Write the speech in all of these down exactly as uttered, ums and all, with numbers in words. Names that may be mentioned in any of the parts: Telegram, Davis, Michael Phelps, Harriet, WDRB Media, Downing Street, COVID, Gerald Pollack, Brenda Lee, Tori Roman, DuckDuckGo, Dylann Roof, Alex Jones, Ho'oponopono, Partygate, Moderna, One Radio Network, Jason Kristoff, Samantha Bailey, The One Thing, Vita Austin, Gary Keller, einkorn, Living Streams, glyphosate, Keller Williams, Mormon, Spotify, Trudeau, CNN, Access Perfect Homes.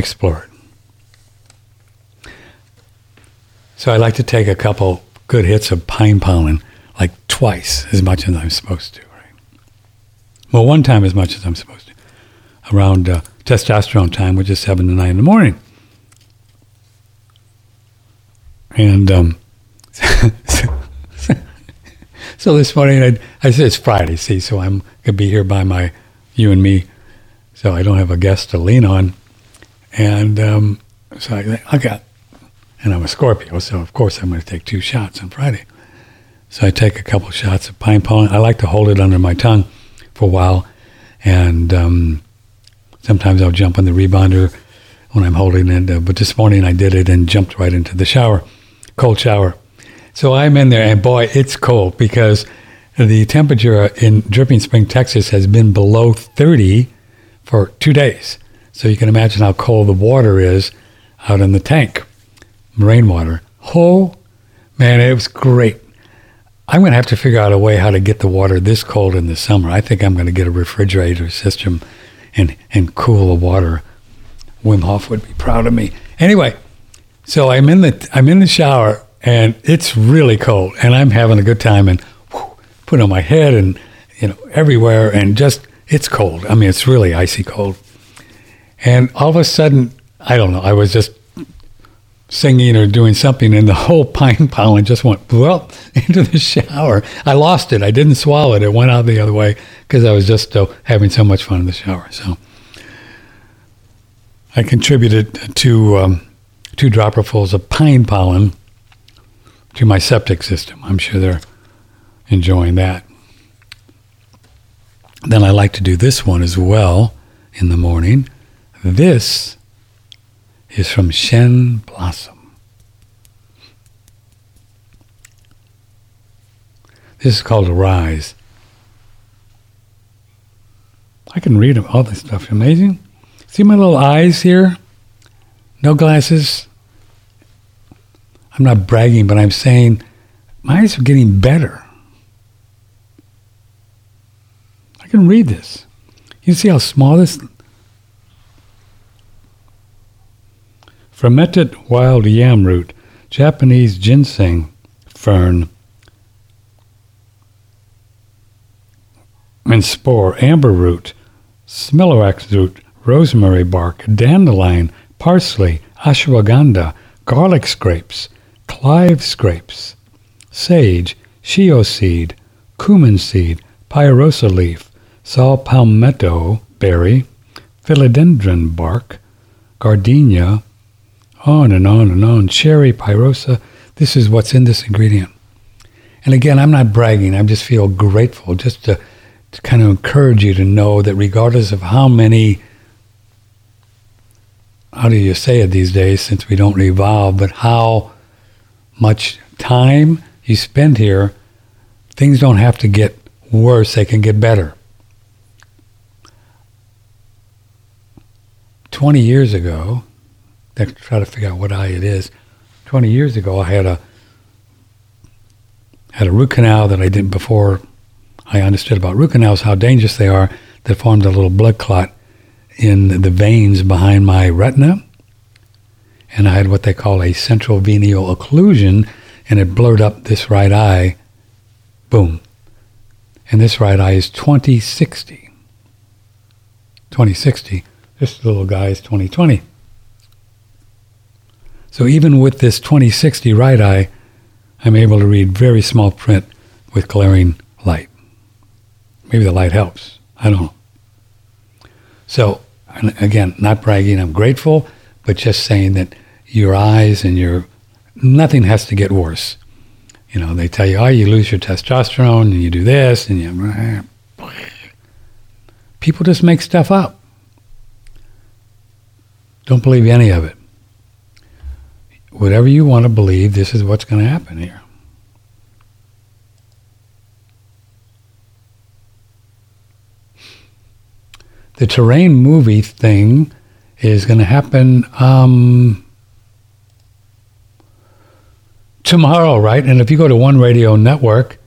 explored. So I like to take a couple good hits of pine pollen, like twice as much as I'm supposed to, right? Well, one time as much as I'm supposed to, around uh, testosterone time, which is seven to nine in the morning. And um, so this morning, I, I said, it's Friday, see, so I'm going to be here by my, you and me, so I don't have a guest to lean on. And um, so I think, okay, and I'm a Scorpio, so of course I'm going to take two shots on Friday. So I take a couple shots of pine pollen. I like to hold it under my tongue for a while, and um, sometimes I'll jump on the rebounder when I'm holding it. Uh, but this morning I did it and jumped right into the shower, cold shower. So I'm in there, and boy, it's cold because the temperature in Dripping Spring, Texas, has been below thirty for two days. So you can imagine how cold the water is out in the tank, rainwater. Oh, man, it was great. I'm going to have to figure out a way how to get the water this cold in the summer. I think I'm going to get a refrigerator system and, and cool the water. Wim Hof would be proud of me. Anyway, so I'm in the I'm in the shower, and it's really cold, and I'm having a good time, and whew, put on my head and, you know, everywhere, and just, it's cold. I mean, it's really icy cold. And all of a sudden, I don't know, I was just singing or doing something, and the whole pine pollen just went well into the shower. I lost it. I didn't swallow it. It went out the other way because I was just uh, having so much fun in the shower. So I contributed to um, two dropperfuls of pine pollen to my septic system. I'm sure they're enjoying that. Then I like to do this one as well in the morning. This is from Shen Blossom. This is called Arise. I can read all this stuff. Amazing. See my little eyes here? No glasses. I'm not bragging, but I'm saying my eyes are getting better. I can read this. You see how small this is? Fermented wild yam root, Japanese ginseng fern, and spore, amber root, smilax root, rosemary bark, dandelion, parsley, ashwagandha, garlic scrapes, clive scrapes, sage, shio seed, cumin seed, pyrosa leaf, saw palmetto berry, philodendron bark, gardenia, on and on and on, cherry, pyrosa. This is what's in this ingredient. And again, I'm not bragging. I just feel grateful just to, to kind of encourage you to know that regardless of how many, how do you say it these days since we don't revolve, but how much time you spend here, things don't have to get worse. They can get better. twenty years ago, to try to figure out what eye it is. twenty years ago, I had a had a root canal that I did before I understood about root canals, how dangerous they are, that formed a little blood clot in the veins behind my retina. And I had what they call a central venial occlusion, and it blurred up this right eye. Boom. And this right eye is twenty sixty. twenty sixty. This little guy is twenty twenty. So even with this twenty sixty right eye, I'm able to read very small print with glaring light. Maybe the light helps. I don't know. So, again, not bragging. I'm grateful, but just saying that your eyes and your... nothing has to get worse. You know, they tell you, oh, you lose your testosterone, and you do this, and you... people just make stuff up. Don't believe any of it. Whatever you want to believe, this is what's going to happen here. The Terrain movie thing is going to happen um, tomorrow, right? And if you go to One Radio Network,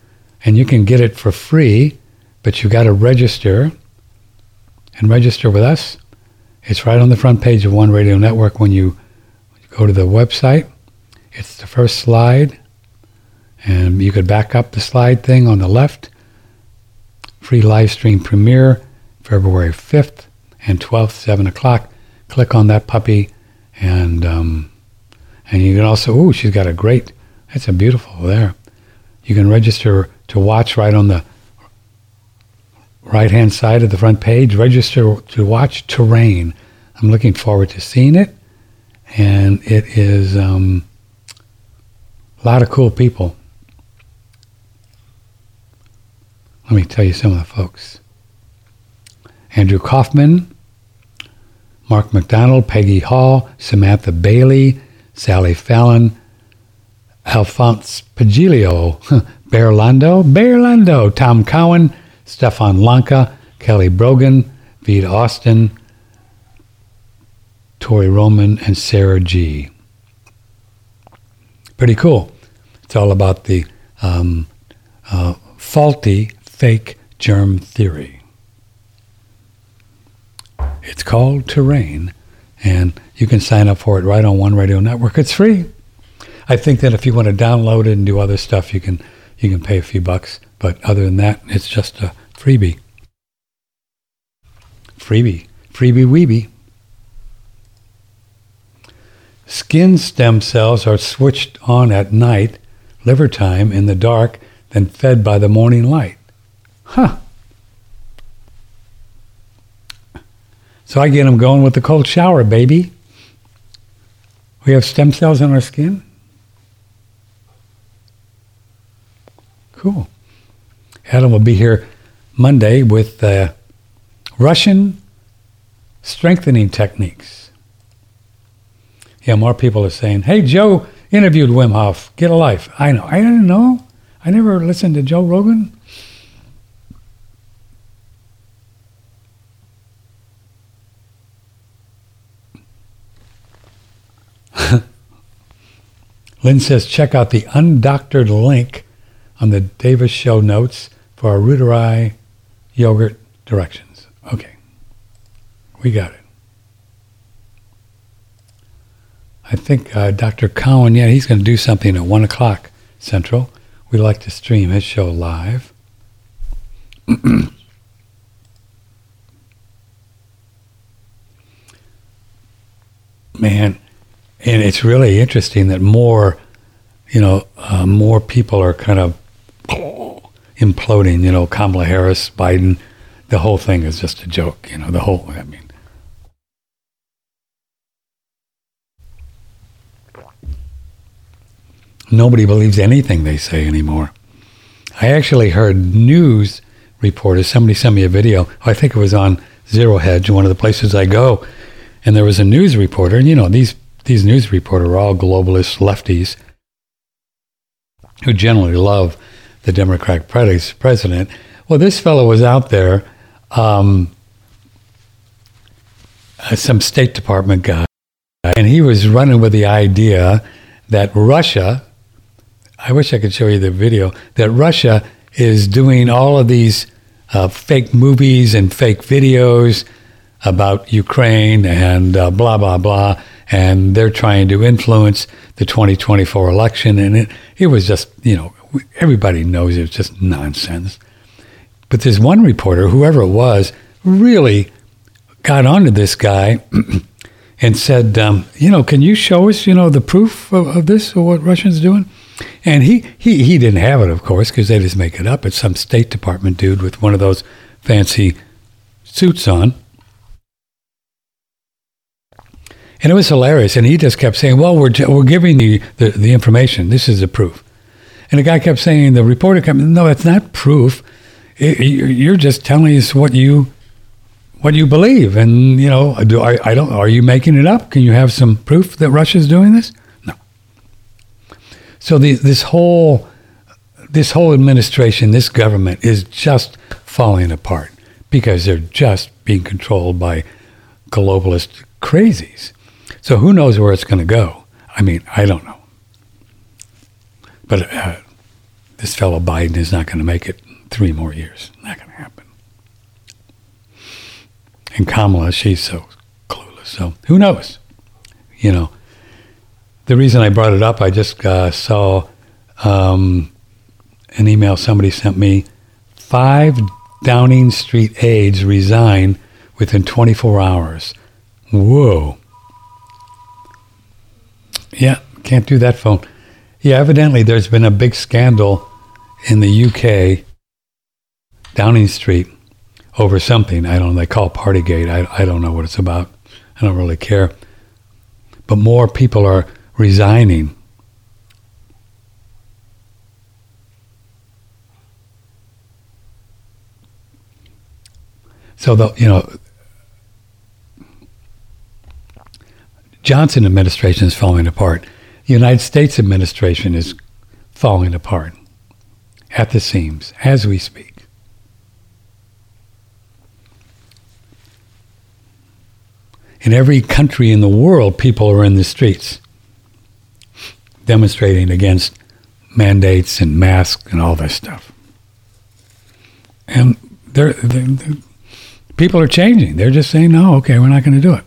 and you can get it for free, but you got to register and register with us, It's right on the front page of One Radio Network when you go to the website. It's the first slide, and you could back up the slide thing on the left. Free live stream premiere, February fifth and twelfth, seven o'clock. Click on that puppy, and um, and you can also, ooh, she's got a great, that's a beautiful there. You can register to watch right on the right-hand side of the front page. Register to watch Terrain. I'm looking forward to seeing it, and it is um, a lot of cool people. Let me tell you some of the folks. Andrew Kaufman, Mark McDonald, Peggy Hall, Samantha Bailey, Sally Fallon, Alphonse Pagilio, Bearlando, Bearlando, Tom Cowan, Stefan Lanka, Kelly Brogan, Vita Austin, Tori Roman, and Sarah G. Pretty cool. It's all about the um, uh, faulty fake germ theory. It's called Terrain, and you can sign up for it right on One Radio Network. It's free. I think that if you want to download it and do other stuff, you can you can pay a few bucks. But other than that, it's just a freebie. Freebie. Freebie weebie. Skin stem cells are switched on at night, liver time, in the dark, then fed by the morning light. Huh. So I get them going with the cold shower, baby. We have stem cells in our skin. Cool. Adam will be here Monday with uh, Russian strengthening techniques. Yeah, more people are saying, hey, Joe interviewed Wim Hof. Get a life. I know. I don't know. I never listened to Joe Rogan. Lynn says, check out the undoctored link on the Davis show notes for our Ruderai yogurt directions. Okay. We got it. I think uh, Doctor Cowan, yeah, he's going to do something at one o'clock Central. We like to stream his show live. Man, and it's really interesting that more, you know, uh, more people are kind of imploding, you know, Kamala Harris, Biden, the whole thing is just a joke, you know, the whole, I mean. Nobody believes anything they say anymore. I actually heard news reporters, somebody sent me a video, I think it was on Zero Hedge, one of the places I go, and there was a news reporter, and you know, these, these news reporters are all globalist lefties who generally love the Democratic president. Well, this fellow was out there, um, some State Department guy, and he was running with the idea that Russia, I wish I could show you the video, that Russia is doing all of these uh, fake movies and fake videos about Ukraine and uh, blah, blah, blah, and they're trying to influence the twenty twenty-four election, and it, it was just, you know, everybody knows it's just nonsense. But there's one reporter, whoever it was, really got onto this guy and said, um, you know, can you show us, you know, the proof of, of this or what Russia's doing? And he, he, he didn't have it, of course, because they just make it up. It's some State Department dude with one of those fancy suits on. And it was hilarious. And he just kept saying, well, we're we're giving you the, the, the information. This is the proof. And the guy kept saying, the reporter kept, no, it's not proof. It, you're just telling us what you what you believe. And, you know, do I, I don't, are you making it up? Can you have some proof that Russia's doing this? No. So the, this whole this whole administration, this government is just falling apart because they're just being controlled by globalist crazies. So who knows where it's going to go? I mean, I don't know. But uh, this fellow Biden is not going to make it three more years. Not going to happen. And Kamala, she's so So who knows? You know, the reason I brought it up, I just uh, saw um, an email somebody sent me. Five Downing Street aides resign within twenty-four hours. Whoa. Yeah, can't do that phone. Yeah, evidently there's been a big scandal in the U K, Downing Street, over something. I don't know, they call it Partygate. I, I don't know what it's about. I don't really care. But more people are resigning. So, the, you know, Johnson administration is falling apart. The United States administration is falling apart at the seams as we speak. In every country in the world, people are in the streets demonstrating against mandates and masks and all this stuff. And they're, they're, they're, people are changing. They're just saying, no, okay, we're not going to do it.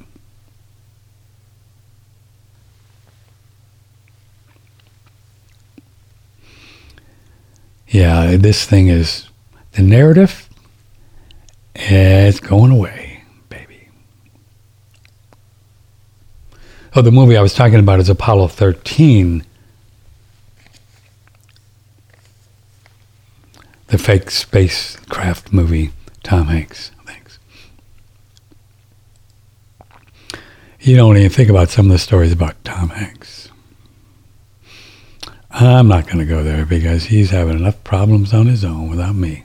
Yeah, this thing is, the narrative is going away, baby. Oh, the movie I was talking about is Apollo thirteen. The fake spacecraft movie, Tom Hanks, thanks. You don't even think about some of the stories about Tom Hanks. I'm not going to go there because he's having enough problems on his own without me.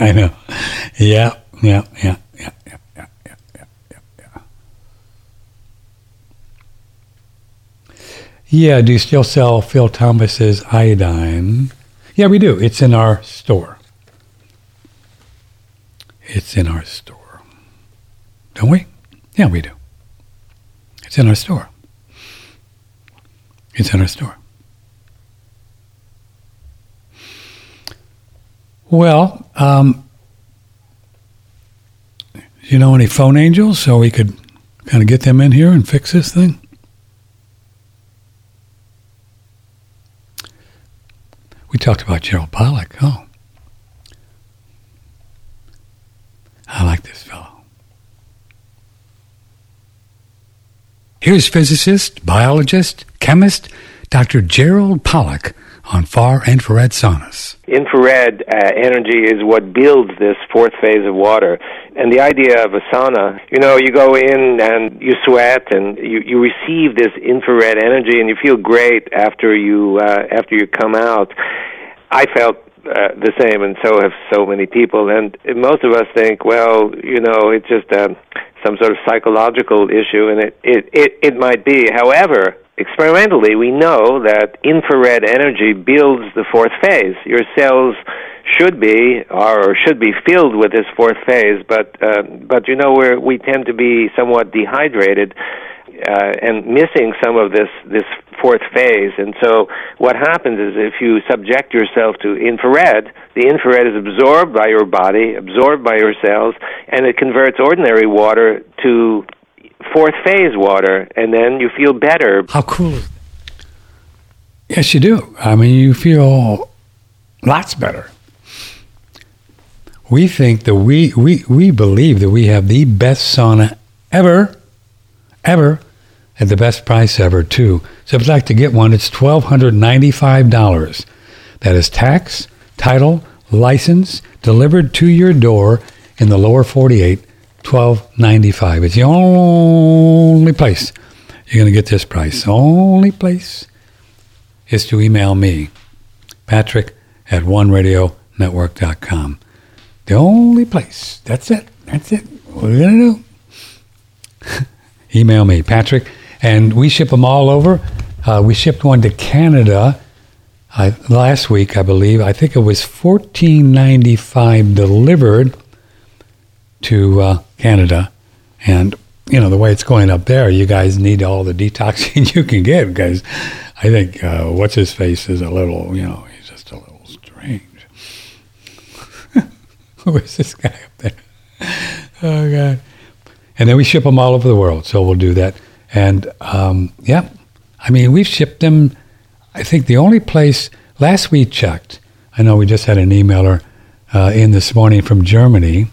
I know. Yeah, yeah, yeah, yeah, yeah, yeah, yeah, yeah, yeah. Yeah, do you still sell Phil Thomas's iodine? Yeah, we do. It's in our store. It's in our store. Don't we? Yeah, we do. It's in our store. It's in our store. Well, um, you know any phone angels so we could kind of get them in here and fix this thing? We talked about Gerald Pollack. Oh. I like this fellow. Here's physicist, biologist, chemist, Doctor Gerald Pollack on far infrared saunas. Infrared uh, energy is what builds this fourth phase of water. And the idea of a sauna, you know, you go in and you sweat and you, you receive this infrared energy and you feel great after you, uh, after you come out. I felt Uh, the same, and so have so many people. And most of us think, well, you know, it's just um, some sort of psychological issue, and it, it, it, it might be. However, experimentally, we know that infrared energy builds the fourth phase. Your cells should be, are, or should be filled with this fourth phase, but, uh, but you know, we're, we tend to be somewhat dehydrated Uh, and missing some of this, this fourth phase. And so what happens is if you subject yourself to infrared, the infrared is absorbed by your body, absorbed by your cells, and it converts ordinary water to fourth phase water, and then you feel better. How cool is that? Yes, you do. I mean, you feel lots better. We think that we, we, we believe that we have the best sauna ever, ever, at the best price ever, too. So if you'd like to get one, it's one thousand two hundred ninety-five dollars. That is tax, title, license, delivered to your door in the lower forty-eight, one thousand two hundred ninety-five dollars. It's the only place you're going to get this price. Only place is to email me, Patrick at one radio network dot com. The only place. That's it. That's it. What are we going to do? Email me, Patrick. And we ship them all over. Uh, we shipped one to Canada uh, last week, I believe. I think it was fourteen ninety-five delivered to uh, Canada. And, you know, the way it's going up there, you guys need all the detoxing you can get because I think uh, what's-his-face is a little, you know, he's just a little strange. Where's this guy up there? Oh, God. And then we ship them all over the world, so we'll do that. And, um, yeah, I mean, we've shipped them. I think the only place, last we checked, I know we just had an emailer uh, in this morning from Germany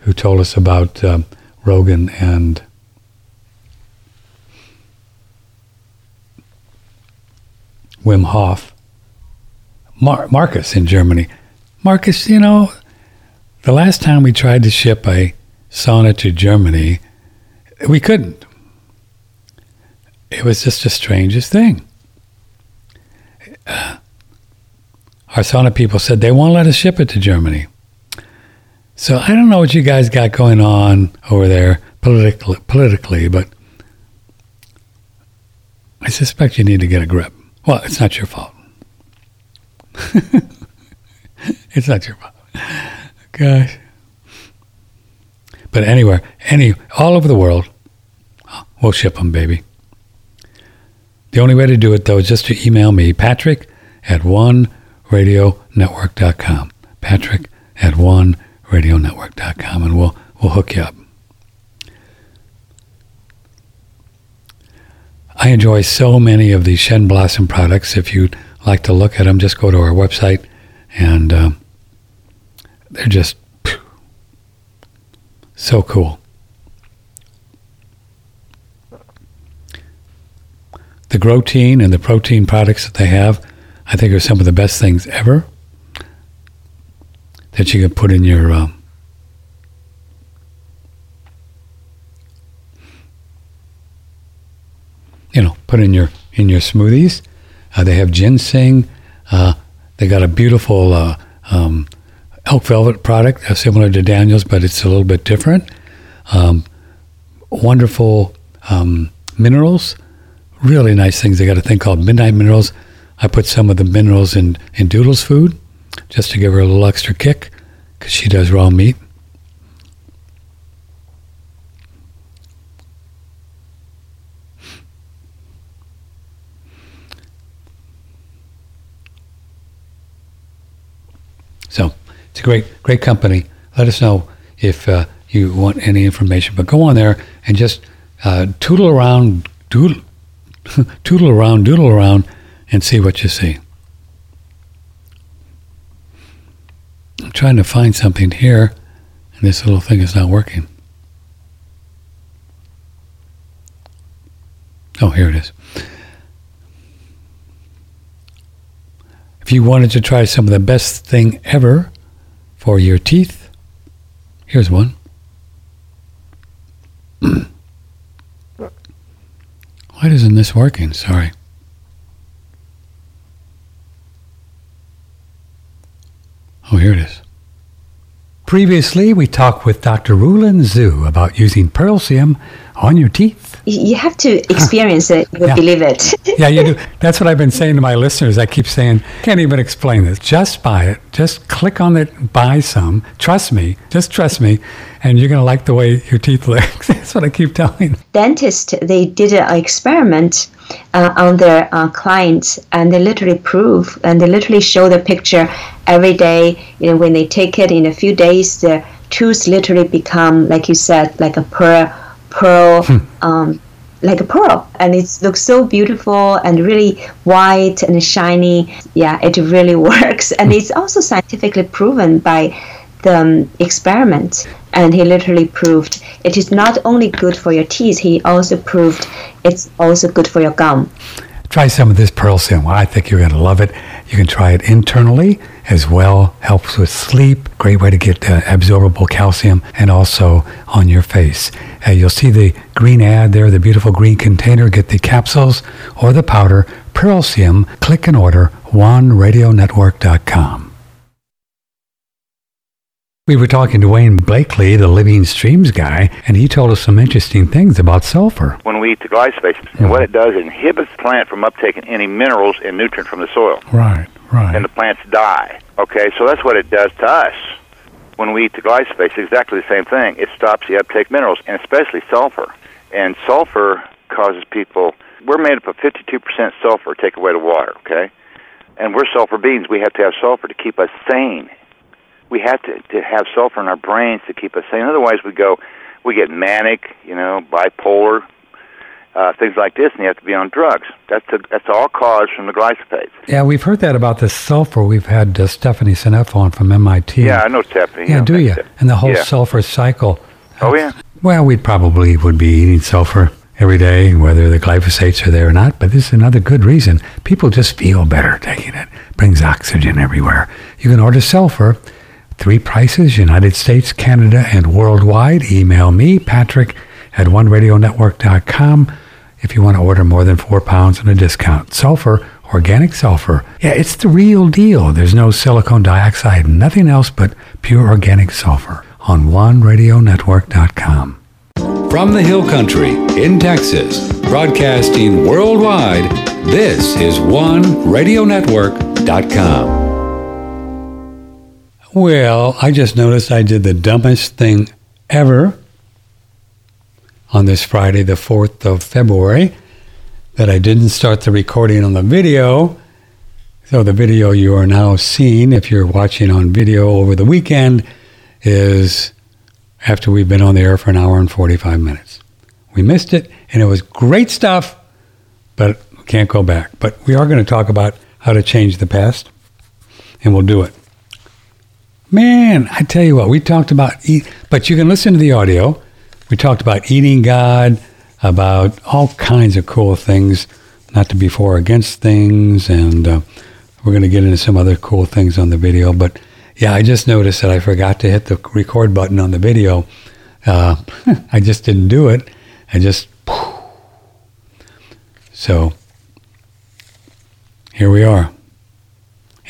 who told us about um, Rogan and Wim Hof. Mar- Marcus in Germany. Marcus, you know, the last time we tried to ship a sauna to Germany, we couldn't. It was just the strangest thing. Uh, our sauna people said they won't let us ship it to Germany. So I don't know what you guys got going on over there politically, politically, but I suspect you need to get a grip. Well, it's not your fault. It's not your fault. Gosh. But anywhere, any, all over the world, we'll ship them, baby. The only way to do it, though, is just to email me, Patrick at one radio network dot com. Patrick at one radio network dot com, and we'll we'll hook you up. I enjoy so many of the Shen Blossom products. If you'd like to look at them, just go to our website, and um, they're just phew, so cool. The Grotein and the protein products that they have, I think, are some of the best things ever that you can put in your um, you know, put in your in your smoothies. Uh, they have ginseng. Uh, they got a beautiful uh, um, elk velvet product, uh, similar to Daniels, but it's a little bit different. Um, wonderful um, minerals. Really nice things. They got a thing called Midnight Minerals. I put some of the minerals in, in Doodle's food just to give her a little extra kick because she does raw meat. So it's a great, great company. Let us know if uh, you want any information. But go on there and just uh, toodle around, doodle. Toodle around, doodle around, and see what you see. I'm trying to find something here, and this little thing is not working. Oh, here it is. If you wanted to try some of the best thing ever for your teeth, here's one. Why isn't this working? Sorry. Oh, here it is. Previously, we talked with Doctor Rulin Zhu about using PearlSiam on your teeth. You have to experience it. You yeah. believe it. Yeah, you do. That's what I've been saying to my listeners. I keep saying, can't even explain this. Just buy it. Just click on it. Buy some. Trust me. Just trust me. And you're going to like the way your teeth look. That's what I keep telling. Dentists, they did an experiment uh, on their uh, clients, and they literally prove, and they literally show the picture every day. You know, when they take it in a few days, their tooth literally become, like you said, like a pearl. pearl um like a pearl, and it looks so beautiful and really white and shiny. Yeah, it really works, and it's also scientifically proven by the um, experiment. And he literally proved it is not only good for your teeth, he also proved it's also good for your gum. Try some of this PearlSiam. Well, I think you're going to love it. You can try it internally as well. Helps with sleep. Great way to get uh, absorbable calcium, and also on your face. Uh, you'll see the green ad there, the beautiful green container. Get the capsules or the powder. PearlSiam. Click and order. one radio network dot com. We were talking to Wayne Blakely, the Living Streams guy, and he told us some interesting things about sulfur. When we eat the glyphosate, yeah. and what it does, it inhibits the plant from uptaking any minerals and nutrients from the soil. Right, right. And the plants die. Okay, so that's what it does to us. When we eat the glyphosate, exactly the same thing. It stops the uptake minerals, and especially sulfur. And sulfur causes people... We're made up of fifty-two percent sulfur, take away the water, okay? And we're sulfur beings. We have to have sulfur to keep us sane. we have to, to have sulfur in our brains to keep us sane. Otherwise, we go, we get manic, you know, bipolar, uh, things like this, and you have to be on drugs. That's a, that's all caused from the glyphosate. Yeah, we've heard that about the sulfur. We've had uh, Stephanie Seneff on from M I T. Yeah, I know Stephanie. Yeah, know, do you? It. And the whole yeah. sulfur cycle. Oh, yeah. Well, we probably would be eating sulfur every day, whether the glyphosates are there or not, but this is another good reason. People just feel better taking it. Brings oxygen everywhere. You can order sulfur. Three prices, United States, Canada, and worldwide. Email me, Patrick, at one radio network dot com if you want to order more than four pounds on a discount. Sulfur, organic sulfur. Yeah, it's the real deal. There's no silicone dioxide, nothing else but pure organic sulfur on one radio network dot com. From the Hill Country in Texas, broadcasting worldwide, this is one radio network dot com. Well, I just noticed I did the dumbest thing ever on this Friday, the fourth of February, that I didn't start the recording on the video. So the video you are now seeing, if you're watching on video over the weekend, is after we've been on the air for an hour and forty-five minutes. We missed it, and it was great stuff, but we can't go back. But we are going to talk about how to change the past, and we'll do it. Man, I tell you what, we talked about, eat, but you can listen to the audio. We talked about eating God, about all kinds of cool things, not to be for or against things, and uh, we're going to get into some other cool things on the video. But yeah, I just noticed that I forgot to hit the record button on the video. Uh, I just didn't do it. I just, poof. So here we are,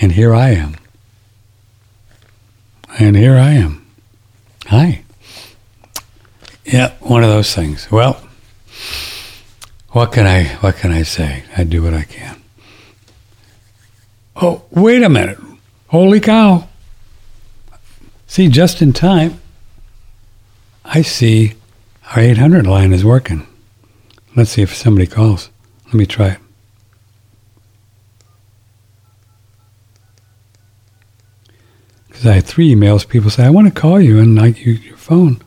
and here I am. And here I am. Hi. Yeah, one of those things. Well, what can I what can I say? I do what I can. Oh, wait a minute. Holy cow. See, just in time, I see our eight hundred line is working. Let's see if somebody calls. Let me try it. I had three emails. People say, I want to call you, and I use your phone.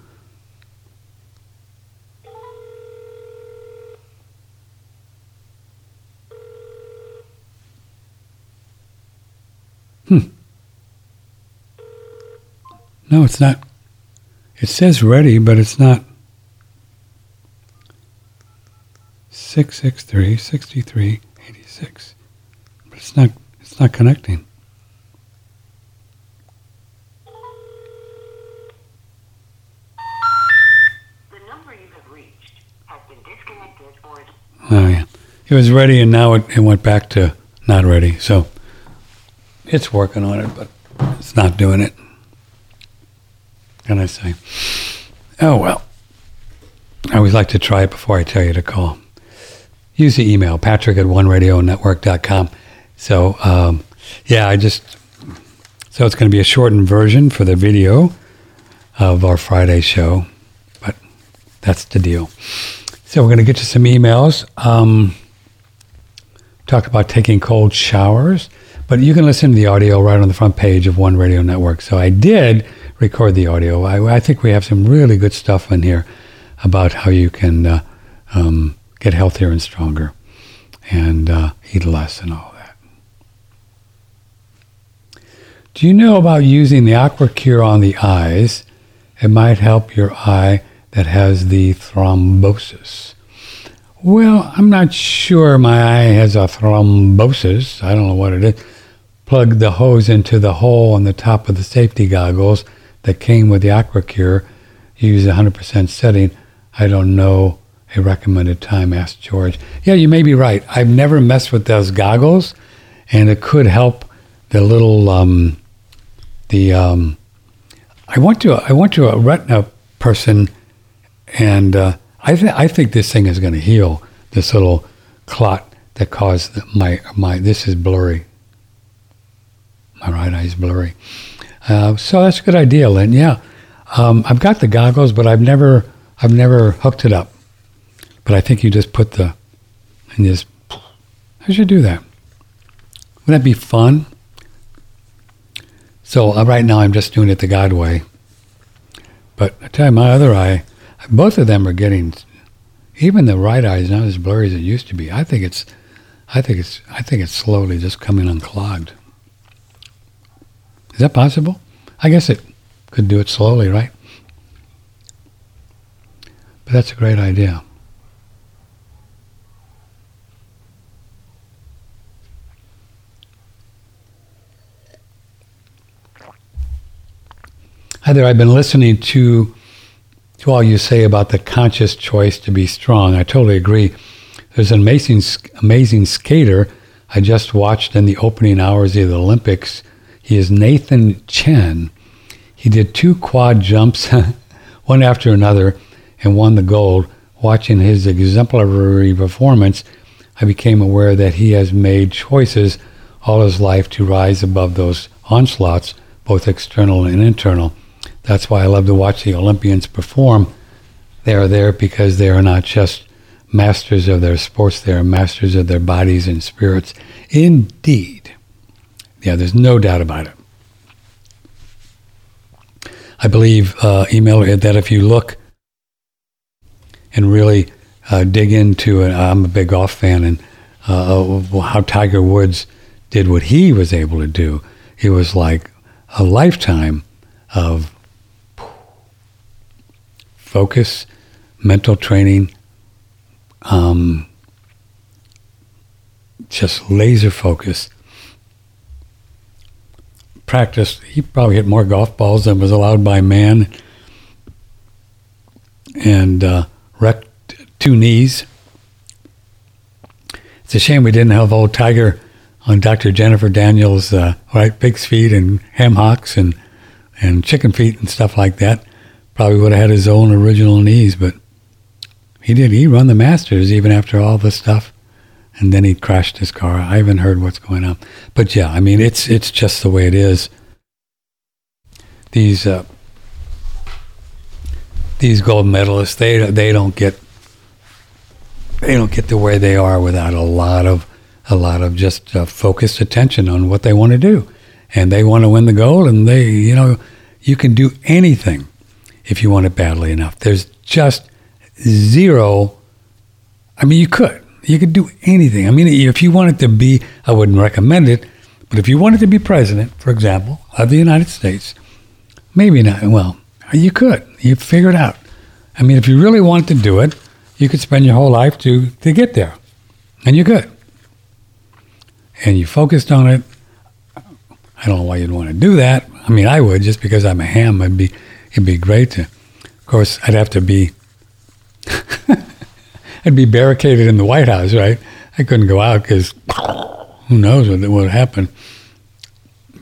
Hmm. No, it's not. It says ready, but it's not. six six three, six three eight six. But it's not, it's not connecting. Oh, yeah. It was ready, and now it, it went back to not ready. So it's working on it, but it's not doing it. Can I say? Oh, well. I always like to try it before I tell you to call. Use the email, patrick at one radio network dot com. So, um, yeah, I just... So it's going to be a shortened version for the video of our Friday show, but that's the deal. So we're going to get to some emails. Um, talked about taking cold showers, but you can listen to the audio right on the front page of One Radio Network. So I did record the audio. I, I think we have some really good stuff in here about how you can uh, um, get healthier and stronger and uh, eat less and all that. Do you know about using the Aqua Cure on the eyes? It might help your eye that has the thrombosis. Well, I'm not sure my eye has a thrombosis. I don't know what it is. Plug the hose into the hole on the top of the safety goggles that came with the AquaCure. Use one hundred percent setting. I don't know a recommended time. Ask George. Yeah, you may be right. I've never messed with those goggles, and it could help the little, um, the, um, I went to a, I went to a retina person. And uh, I, th- I think this thing is going to heal this little clot that caused the, my, my, this is blurry. My right eye is blurry. Uh, so that's a good idea, Lynn. Yeah. Um, I've got the goggles, but I've never, I've never hooked it up. But I think you just put the, and just, I should do that. Wouldn't that be fun? So uh, right now I'm just doing it the God way. But I tell you, my other eye, both of them are getting, even the right eye is not as blurry as it used to be. I think it's, I think it's, I think it's slowly just coming unclogged. Is that possible? I guess it could do it slowly, right? But that's a great idea. Hi there, I've been listening to to all you say about the conscious choice to be strong. I totally agree. There's an amazing amazing skater I just watched in the opening hours of the Olympics. He is Nathan Chen. He did two quad jumps, one after another, and won the gold. Watching his exemplary performance, I became aware that he has made choices all his life to rise above those onslaughts, both external and internal. That's why I love to watch the Olympians perform. They are there because they are not just masters of their sports, they are masters of their bodies and spirits. Indeed. Yeah, there's no doubt about it. I believe, uh, emailer, that if you look and really uh, dig into it, I'm a big golf fan, and uh, how Tiger Woods did what he was able to do. It was like a lifetime of focus, mental training, um, just laser focus. Practice. He probably hit more golf balls than was allowed by man, and uh, wrecked two knees. It's a shame we didn't have old Tiger on Doctor Jennifer Daniels, uh, right, pig's feet and ham hocks and and chicken feet and stuff like that. Probably would have had his own original knees, but he did. He run the Masters even after all this stuff. And then he crashed his car. I haven't heard what's going on. But yeah, I mean, it's it's just the way it is. These uh, these gold medalists, they they don't get they don't get to where they are without a lot of a lot of just uh, focused attention on what they want to do, and they want to win the gold. And they, you know, you can do anything if you want it badly enough. There's just zero. I mean, you could. You could do anything. I mean, if you wanted to be, I wouldn't recommend it, but if you wanted to be president, for example, of the United States, maybe not. Well, you could. You figure it out. I mean, if you really wanted to do it, you could spend your whole life to, to get there, and you could. And you focused on it. I don't know why you'd want to do that. I mean, I would, just because I'm a ham. It'd be, it'd be great to, of course, I'd have to be... I'd be barricaded in the White House, right? I couldn't go out because who knows what would happen.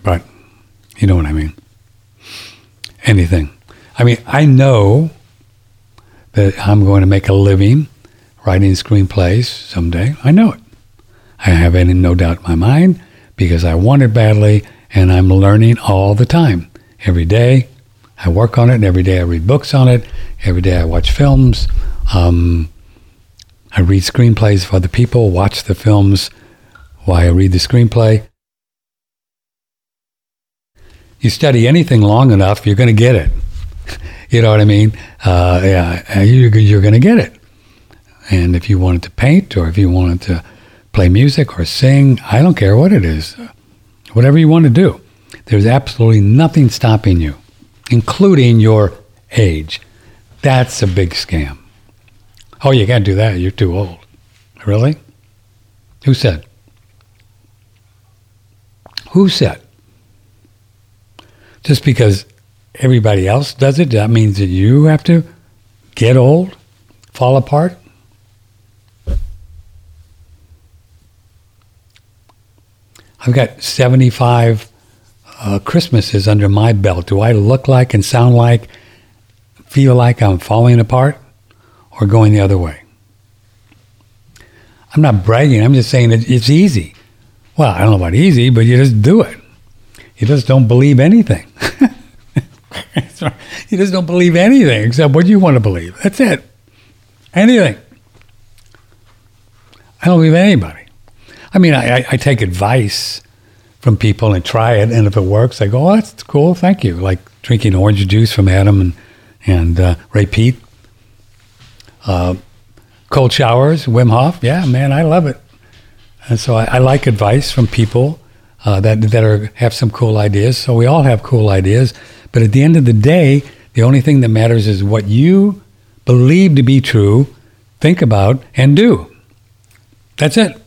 But you know what I mean. Anything. I mean, I know that I'm going to make a living writing screenplays someday. I know it. I have any no doubt in my mind because I want it badly, and I'm learning all the time. Every day I work on it, and every day I read books on it. Every day I watch films. Um... I read screenplays for other people, watch the films while I read the screenplay. You study anything long enough, you're going to get it. You know what I mean? Uh, yeah, you're, you're going to get it. And if you wanted to paint, or if you wanted to play music or sing, I don't care what it is. Whatever you want to do. There's absolutely nothing stopping you, including your age. That's a big scam. Oh, you can't do that. You're too old. Really? Who said? Who said? Just because everybody else does it, that means that you have to get old, fall apart? I've got seventy-five uh, Christmases under my belt. Do I look like and sound like, feel like I'm falling apart? Or going the other way? I'm not bragging. I'm just saying that it's easy. Well, I don't know about easy, but you just do it. You just don't believe anything. You just don't believe anything except what you want to believe. That's it. Anything. I don't believe anybody. I mean, I, I, I take advice from people and try it. And if it works, they go, oh, that's cool. Thank you. Like drinking orange juice from Adam and, and uh, Ray Peat. Uh, cold showers, Wim Hof. Yeah, man, I love it. And so I, I like advice from people uh, that, that are have some cool ideas. So we all have cool ideas. But at the end of the day, the only thing that matters is what you believe to be true, think about, and do. That's it.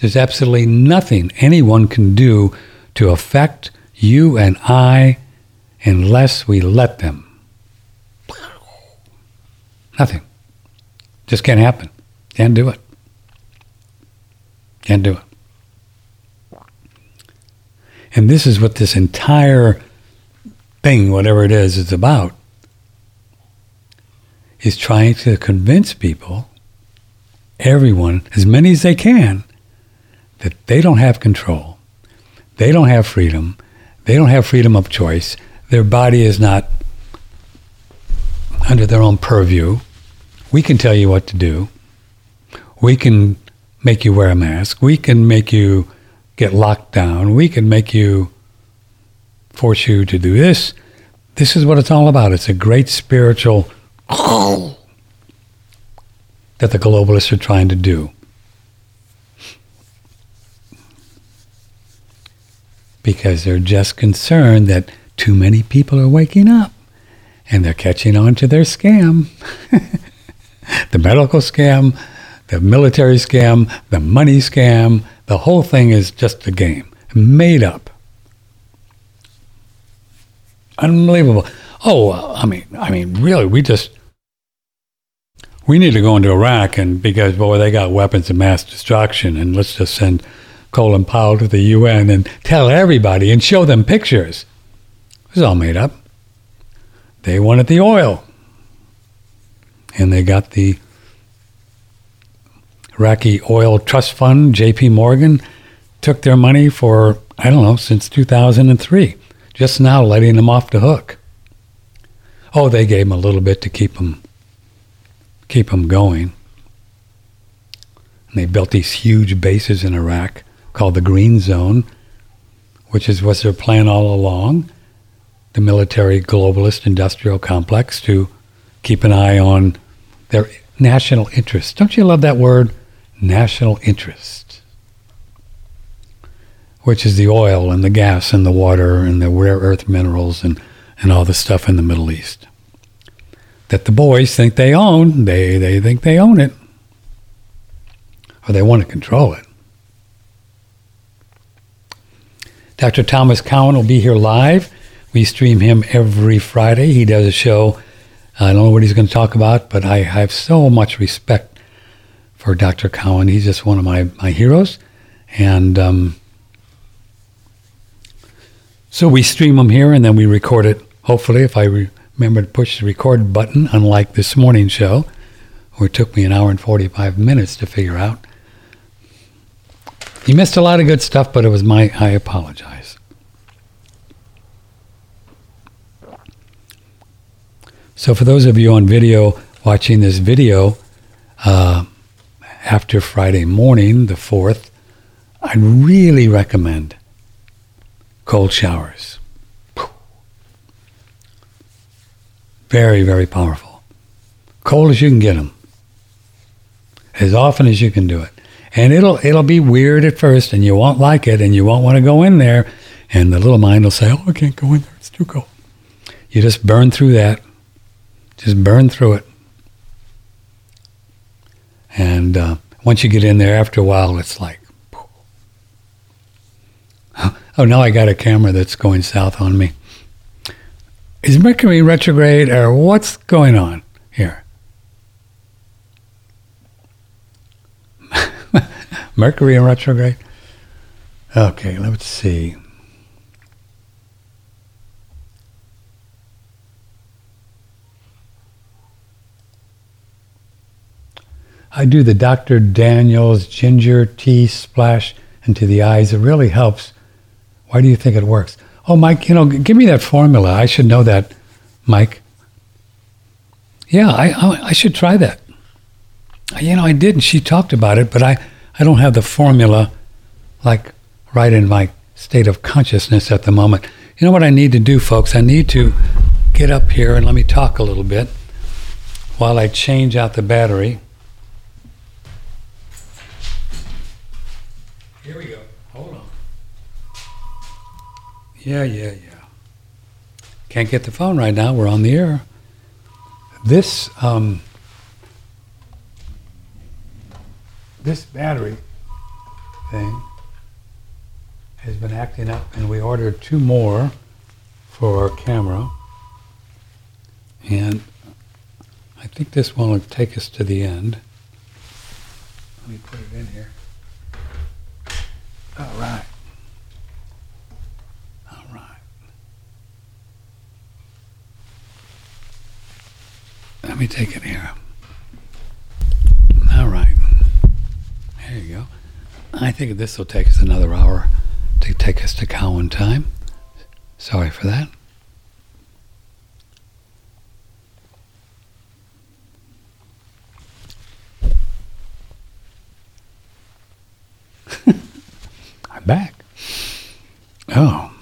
There's absolutely nothing anyone can do to affect you and I unless we let them. Nothing. Just can't happen. Can't do it. Can't do it. And this is what this entire thing, whatever it is, is about, is trying to convince people, everyone, as many as they can, that they don't have control, they don't have freedom, they don't have freedom of choice, their body is not under their own purview. We can tell you what to do. We can make you wear a mask. We can make you get locked down. We can make you, force you to do this. This is what it's all about. It's a great spiritual that the globalists are trying to do. Because they're just concerned that too many people are waking up and they're catching on to their scam. The medical scam, the military scam, the money scam. The whole thing is just a game, made up. Unbelievable. Oh, I mean, I mean, really, we just, we need to go into Iraq, and because, boy, they got weapons of mass destruction, and let's just send Colin Powell to the U N and tell everybody and show them pictures. It was all made up. They wanted the oil, and they got the Iraqi Oil Trust Fund. J P Morgan took their money for, I don't know, since two thousand three, just now letting them off the hook. Oh, they gave them a little bit to keep them, keep them going. And they built these huge bases in Iraq called the Green Zone, which is what's their plan all along, the military globalist industrial complex, to keep an eye on their national interests. Don't you love that word? National interest, which is the oil and the gas and the water and the rare earth minerals and, and all the stuff in the Middle East that the boys think they own. They, they think they own it, or they want to control it. Doctor Thomas Cowan will be here live. We stream him every Friday. He does a show. I don't know what he's going to talk about, but I have so much respect for Doctor Cowan. He's just one of my, my heroes. And um, so we stream him here, and then we record it, hopefully, if I re- remember to push the record button, unlike this morning's show, where it took me an hour and forty-five minutes to figure out. You missed a lot of good stuff, but it was my, I apologize. So for those of you on video watching this video uh, after Friday morning, the fourth, I really recommend cold showers. Very, very powerful. Cold as you can get them. As often as you can do it. And it'll it'll be weird at first, and you won't like it, and you won't want to go in there, and the little mind will say, oh, I can't go in there, it's too cold. You just burn through that. Just burn through it. And uh, once you get in there, after a while, it's like, oh, now I got a camera that's going south on me. Is Mercury retrograde, or what's going on here? Mercury in retrograde? Okay, let's see. I do the Doctor Daniels ginger tea splash into the eyes. It really helps. Why do you think it works? Oh, Mike, you know, give me that formula. I should know that, Mike. Yeah, I I, I should try that. You know, I didn't. She talked about it, but I, I don't have the formula, like, right in my state of consciousness at the moment. You know what I need to do, folks? I need to get up here and let me talk a little bit while I change out the battery. Here we go. Hold on. Yeah, yeah, yeah. Can't get the phone right now. We're on the air. This, um... This battery thing has been acting up, and we ordered two more for our camera, and I think this one will take us to the end. Let me put it in here. All right. All right. Let me take it here. All right. There you go. I think this will take us another hour to take us to Cowan time. Sorry for that. I'm back. Oh.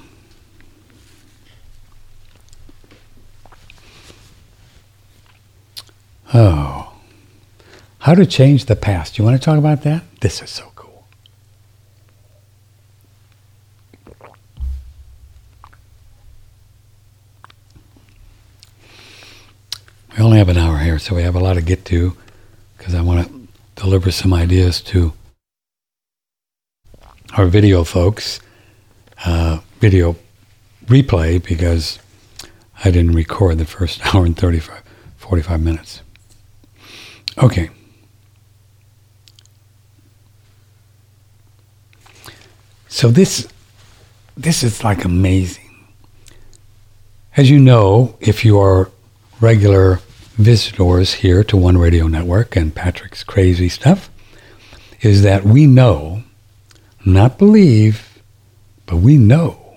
Oh. How to change the past. You want to talk about that? This is so cool. We only have an hour here, so we have a lot to get to, because I want to deliver some ideas to our video folks, uh, video replay, because I didn't record the first hour and thirty-five, forty-five minutes. Okay. So this this is like amazing. As you know, if you are regular visitors here to One Radio Network and Patrick's crazy stuff, is that we know, not believe, but we know,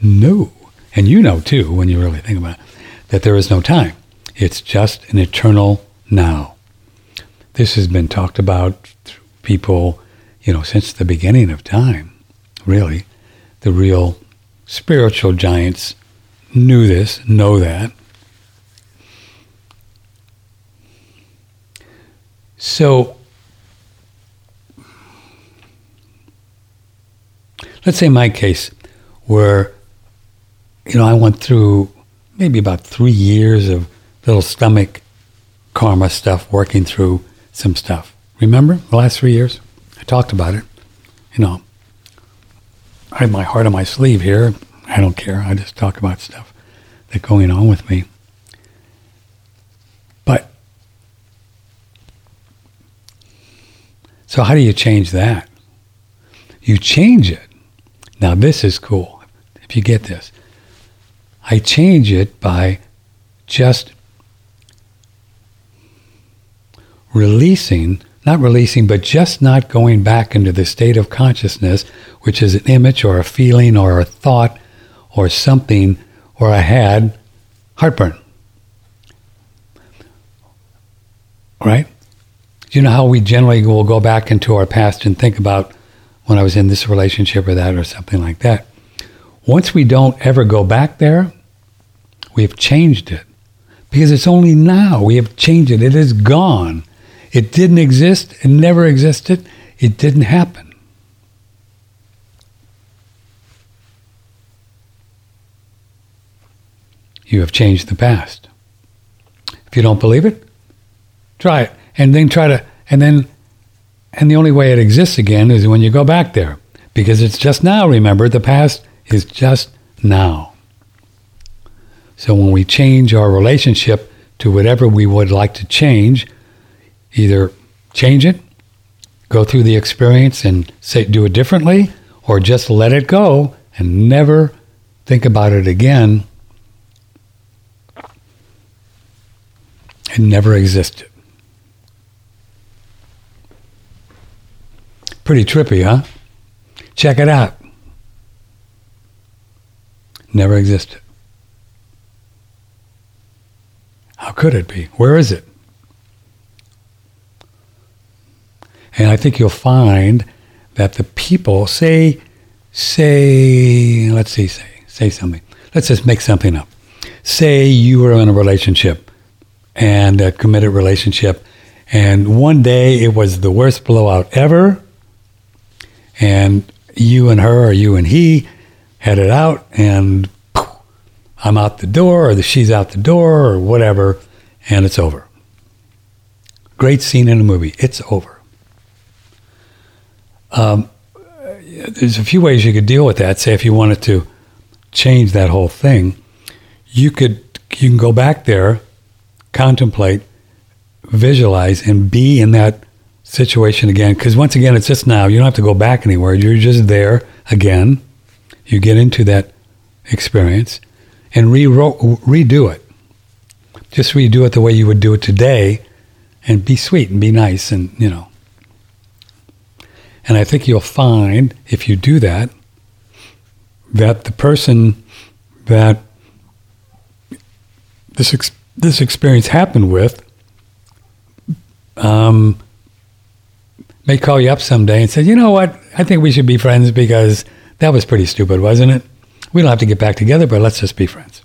know, and you know too when you really think about it, that there is no time. It's just an eternal now. This has been talked about through people, you know, since the beginning of time. Really, the real spiritual giants knew this, know that. So, let's say my case where, you know, I went through maybe about three years of little stomach karma stuff, working through some stuff. Remember the last three years? I talked about it, you know. I have my heart on my sleeve here. I don't care. I just talk about stuff that's going on with me. But, so how do you change that? You change it. Now this is cool, if you get this. I change it by just releasing, not releasing, but just not going back into the state of consciousness, which is an image or a feeling or a thought or something, or I had heartburn. Right? You know how we generally will go back into our past and think about when I was in this relationship or that or something like that. Once we don't ever go back there, we have changed it. Because it's only now we have changed it. It is gone. It didn't exist, it never existed, it didn't happen. You have changed the past. If you don't believe it, try it. And then try to, and then, and the only way it exists again is when you go back there. Because it's just now, remember, the past is just now. So when we change our relationship to whatever we would like to change, either change it, go through the experience and say do it differently, or just let it go and never think about it again. It never existed. Pretty trippy, huh? Check it out. Never existed. How could it be? Where is it? And I think you'll find that the people say, say, let's see, say, say something. Let's just make something up. Say you were in a relationship and a committed relationship. And one day it was the worst blowout ever. And you and her or you and he had it out and poof, I'm out the door or the, she's out the door or whatever. And it's over. Great scene in a movie. It's over. Um, there's a few ways you could deal with that. Say if you wanted to change that whole thing, you could you can go back there, contemplate, visualize, and be in that situation again. Because once again, it's just now. You don't have to go back anywhere. You're just there again. You get into that experience and re- redo it. Just redo it the way you would do it today and be sweet and be nice and, you know. And I think you'll find, if you do that, that the person that this ex- this experience happened with um, may call you up someday and say, you know what, I think we should be friends because that was pretty stupid, wasn't it? We don't have to get back together, but let's just be friends.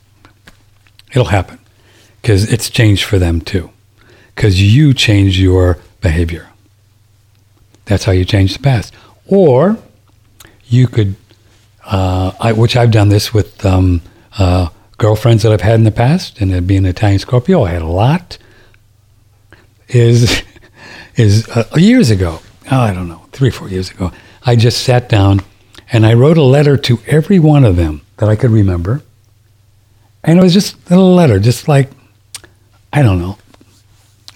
It'll happen because it's changed for them too because you change your behavior. That's how you change the past. Or you could, uh, I, which I've done this with um, uh, girlfriends that I've had in the past, and being an Italian Scorpio, I had a lot, is is uh, years ago, oh, I don't know, three or four years ago, I just sat down and I wrote a letter to every one of them that I could remember. And it was just a little letter, just like, I don't know.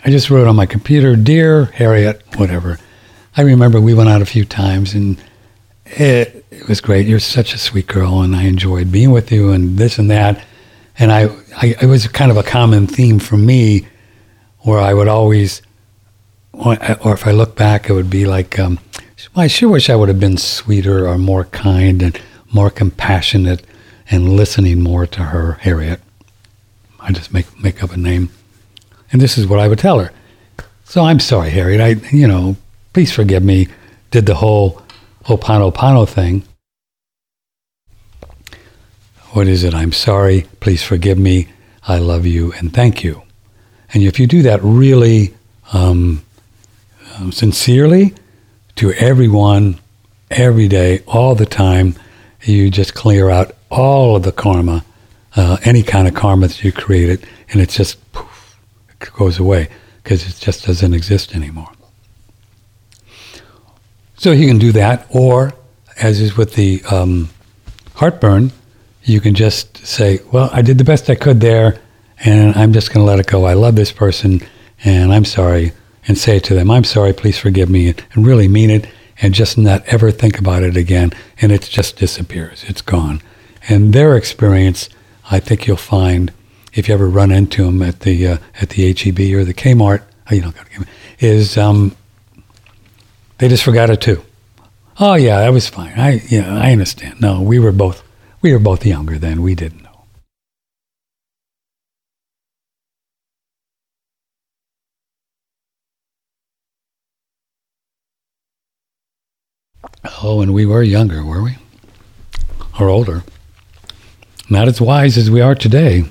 I just wrote on my computer, dear Harriet, whatever. I remember we went out a few times, and it, it was great. You're such a sweet girl, and I enjoyed being with you, and this and that. And I, I it was kind of a common theme for me, where I would always, or, or if I look back, it would be like, um, I sure wish I would have been sweeter or more kind and more compassionate and listening more to her, Harriet. I just make make up a name. And this is what I would tell her. So I'm sorry, Harriet. I, you know... Please forgive me, did the whole Ho'oponopono thing. What is it? I'm sorry, please forgive me, I love you, and thank you. And if you do that really um, um, sincerely to everyone, every day, all the time, you just clear out all of the karma, uh, any kind of karma that you created, and it just poof, it goes away because it just doesn't exist anymore. So you can do that, or as is with the um, heartburn, you can just say, well, I did the best I could there, and I'm just going to let it go. I love this person, and I'm sorry, and say to them, I'm sorry, please forgive me, and really mean it, and just not ever think about it again, and it just disappears. It's gone. And their experience, I think you'll find, if you ever run into them at the uh, at the H E B or the Kmart, oh, you don't go to Kmart, is... Um, They just forgot it too. Oh yeah, that was fine. I yeah, I understand. No, we were both we were both younger then. We didn't know. Oh, and we were younger, were we? Or older? Not as wise as we are today.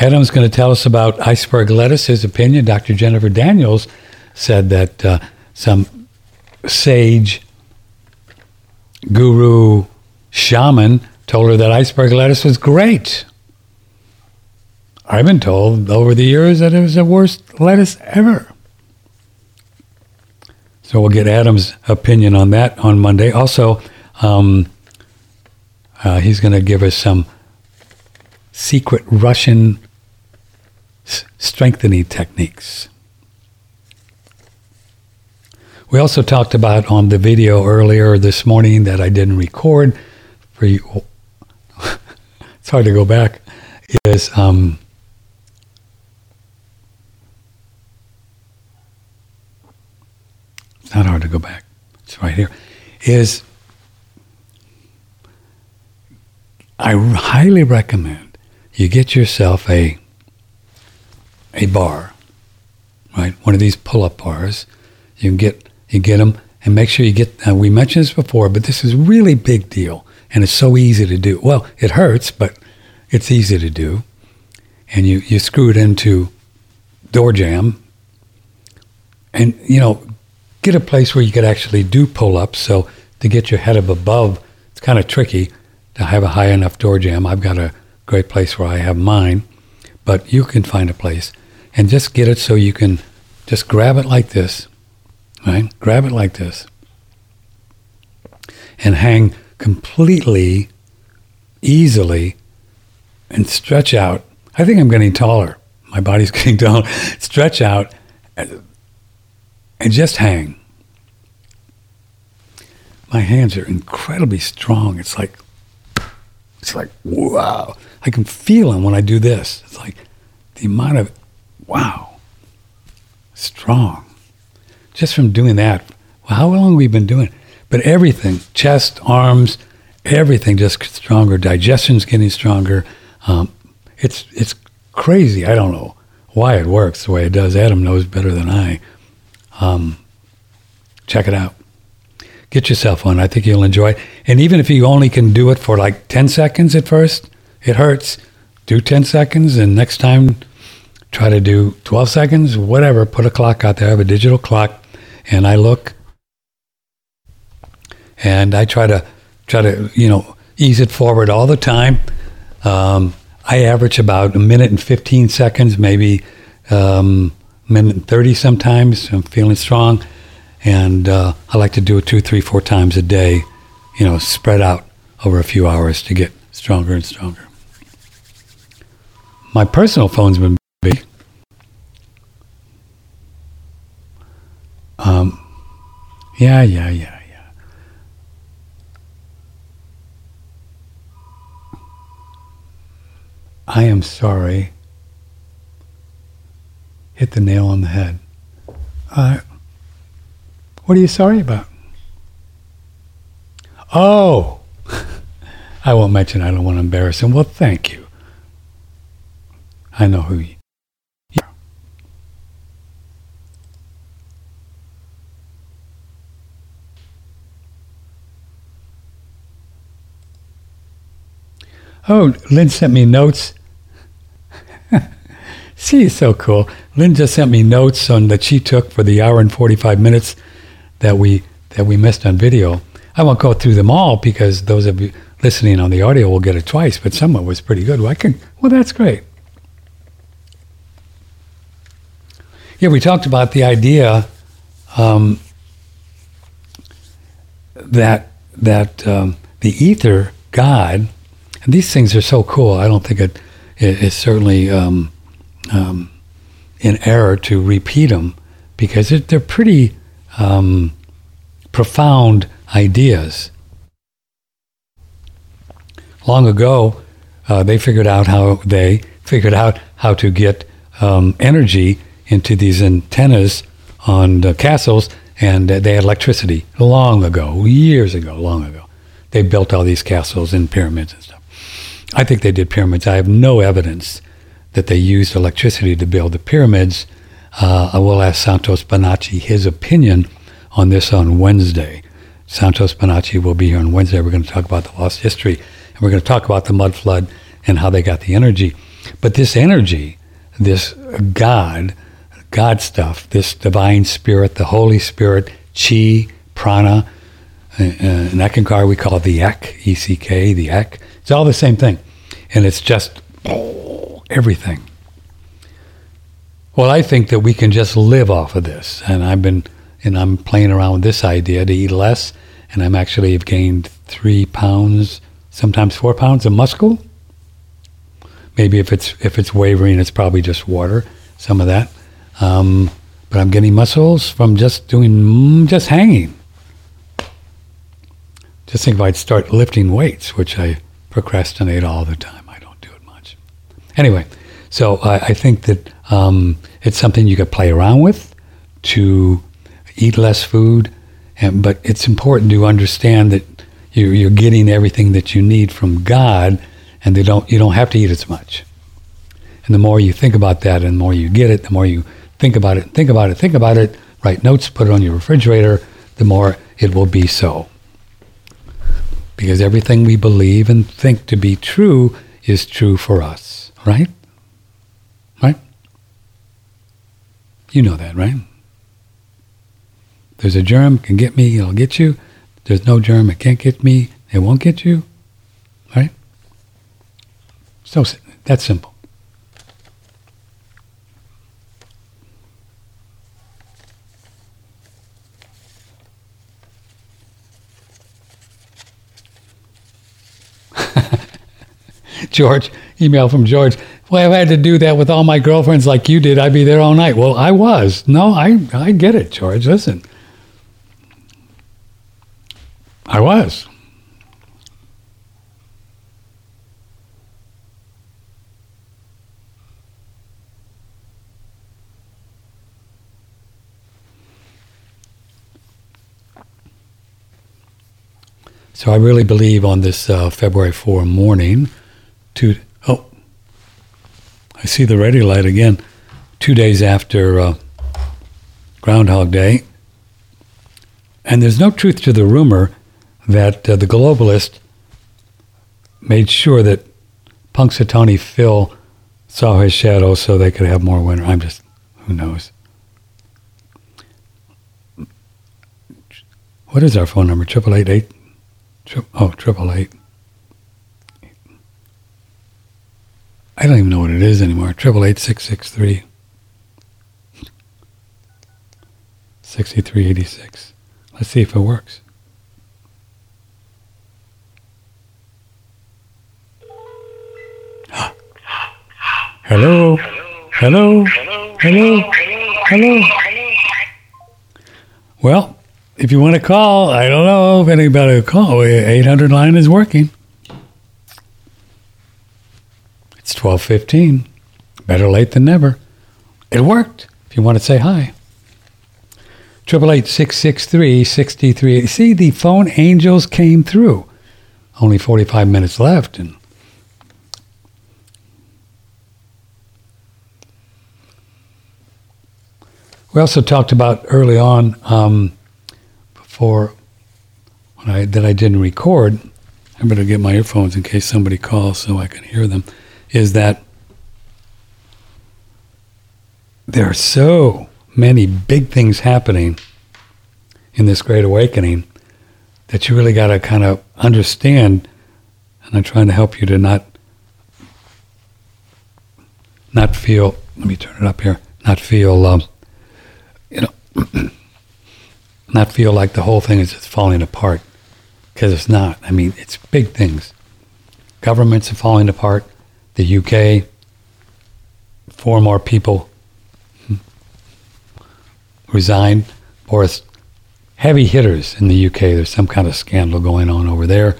Adam's going to tell us about iceberg lettuce. His opinion, Doctor Jennifer Daniels said that uh, some sage, guru, shaman told her that iceberg lettuce was great. I've been told over the years that it was the worst lettuce ever. So we'll get Adam's opinion on that on Monday. Also, um, uh, he's going to give us some secret Russian s- strengthening techniques. We also talked about on the video earlier this morning that I didn't record for you. It's hard to go back. Is um, it's not hard to go back. It's right here. Is I highly recommend you get yourself a a bar. website, one of these pull-up bars. You can get you get them, and make sure you get. Uh, we mentioned this before, but this is really big deal, and it's so easy to do. Well, it hurts, but it's easy to do. And you you screw it into door jam, and you know, get a place where you could actually do pull-ups. So to get your head up above, it's kind of tricky to have a high enough door jam. I've got a great place where I have mine, but you can find a place and just get it so you can just grab it like this, right? Grab it like this and hang completely, easily, and stretch out. I think I'm getting taller. My body's getting taller. Stretch out and just hang. My hands are incredibly strong. It's like, it's like, wow. I can feel them when I do this. It's like the amount of, wow, strong. Just from doing that. Well, how long have we been doing it? But everything, chest, arms, everything just gets stronger. Digestion's getting stronger. Um, It's it's crazy. I don't know why it works the way it does. Adam knows better than I. Um, check it out. Get yourself one. I think you'll enjoy it. And even if you only can do it for like ten seconds at first, it hurts. Do ten seconds, and next time try to do twelve seconds, whatever. Put a clock out there. I have a digital clock, and I look, and I try to try to you know ease it forward all the time. Um, I average about a minute and fifteen seconds, maybe um, a minute and thirty sometimes. I'm feeling strong. And uh, I like to do it two, three, four times a day, you know, spread out over a few hours to get stronger and stronger. My personal phone's been big. Um, yeah, yeah, yeah. I am sorry. Hit the nail on the head. Uh, what are you sorry about? Oh, I won't mention. I don't want to embarrass him. Well, thank you. I know who you are. Oh, Lynn sent me notes. She's so cool. Lynn just sent me notes on that she took for the hour and forty-five minutes that we that we missed on video. I won't go through them all because those of you listening on the audio will get it twice, but some of it was pretty good. Well, I can, well, that's great. Yeah, we talked about the idea um, that that um, the ether, God, and these things are so cool. I don't think it is it, certainly... Um, Um, in error to repeat them because they're, they're pretty um, profound ideas. Long ago, uh, they figured out how they figured out how to get um, energy into these antennas on the castles, and they had electricity. Long ago, years ago, long ago, they built all these castles and pyramids and stuff. I think they did pyramids. I have no evidence that they used electricity to build the pyramids. Uh, I will ask Santos Bonacci his opinion on this on Wednesday. Santos Bonacci will be here on Wednesday. We're going to talk about the lost history, and we're going to talk about the mud flood and how they got the energy. But this energy, this God, God stuff, this divine spirit, the Holy Spirit, chi, prana, uh, in Ekankar we call it the ECK, E C K, the ECK. It's all the same thing, and it's just... everything. Well, I think that we can just live off of this, and I've been and I'm playing around with this idea to eat less, and I'm actually have gained three pounds, sometimes four pounds of muscle. Maybe if it's if it's wavering, it's probably just water, some of that. Um, but I'm getting muscles from just doing just hanging. Just think if I'd start lifting weights, which I procrastinate all the time. Anyway, so uh, I think that um, it's something you could play around with to eat less food, and, but it's important to understand that you, you're getting everything that you need from God, and they don't you don't have to eat as much. And the more you think about that and the more you get it, the more you Think about it, think about it, think about it. Write notes, put it on your refrigerator. The more it will be so. Because everything we believe and think to be true is true for us, right? Right? You know that, right? There's a germ, can get me, it'll get you. There's no germ, it can't get me, it won't get you, right? So that's simple. George, email from George. Well, if I had to do that with all my girlfriends like you did, I'd be there all night. Well, I was. No, I, I get it, George. Listen. I was. So I really believe on this uh, February fourth morning, two, oh, I see the radio light again, two days after uh, Groundhog Day. And there's no truth to the rumor that uh, the globalist made sure that Punxsutawney Phil saw his shadow so they could have more winter. I'm just, who knows? What is our phone number? Triple eight eight. Oh, triple eight. I don't even know what it is anymore. Triple eight six six three. Sixty-three eighty-six. Let's see if it works. Hello? Hello? Hello? Hello? Hello? Well, if you want to call, I don't know if anybody will call. eight hundred line is working. It's twelve fifteen. Better late than never. It worked. If you want to say hi. triple eight six six three six three. See, the phone angels came through. Only forty-five minutes left and we also talked about early on, um, before when I, that I didn't record, I better get my earphones in case somebody calls so I can hear them, is that there are so many big things happening in this Great Awakening that you really got to kind of understand, and I'm trying to help you to not, not feel, let me turn it up here, not feel... Um, you know, not feel like the whole thing is just falling apart, because it's not. I mean, it's big things. Governments are falling apart. The U K, four more people resigned. Boris, heavy hitters in the U K. There's some kind of scandal going on over there.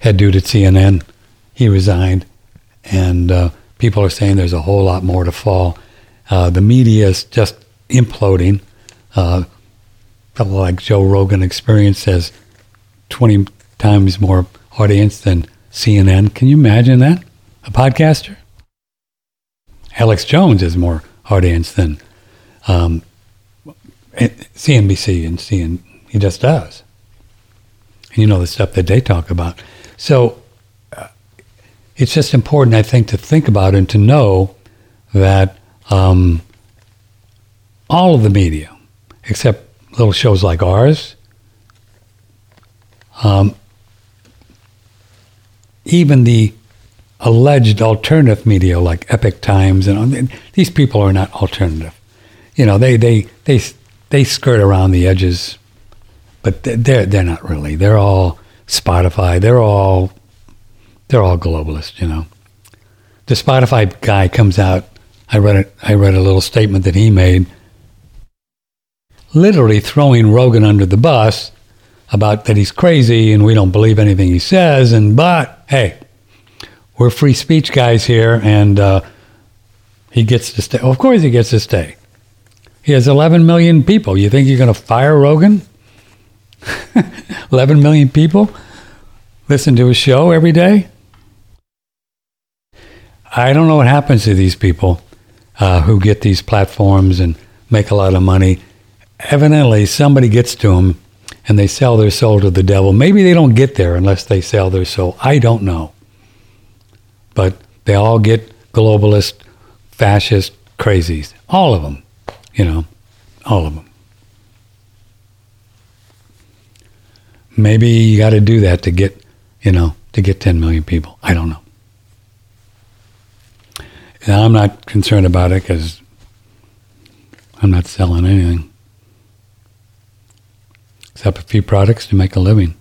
Head dude at C N N, he resigned, and uh, people are saying there's a whole lot more to fall. Uh, the media is just imploding. Uh, probably like Joe Rogan Experience has twenty times more audience than C N N. Can you imagine that? A podcaster? Alex Jones has more audience than um, C N B C and C N N. He just does. And you know the stuff that they talk about. So uh, it's just important, I think, to think about and to know that Um, all of the media, except little shows like ours, um, even the alleged alternative media like Epic Times, and these people are not alternative. You know, they they they they skirt around the edges, but they're they're not really. They're all Spotify. They're all they're all globalists. You know, the Spotify guy comes out. I read it. I read a little statement that he made, literally throwing Rogan under the bus about that he's crazy and we don't believe anything he says. And but hey, we're free speech guys here, and uh, he gets to stay. Well, of course, he gets to stay. He has eleven million people. You think you're going to fire Rogan? eleven million people listen to his show every day. I don't know what happens to these people uh, who get these platforms and make a lot of money. Evidently, somebody gets to them and they sell their soul to the devil. Maybe they don't get there unless they sell their soul. I don't know. But they all get globalist, fascist crazies. All of them, you know, all of them. Maybe you got to do that to get, you know, to get ten million people. I don't know. Now, I'm not concerned about it because I'm not selling anything. Except a few products to make a living.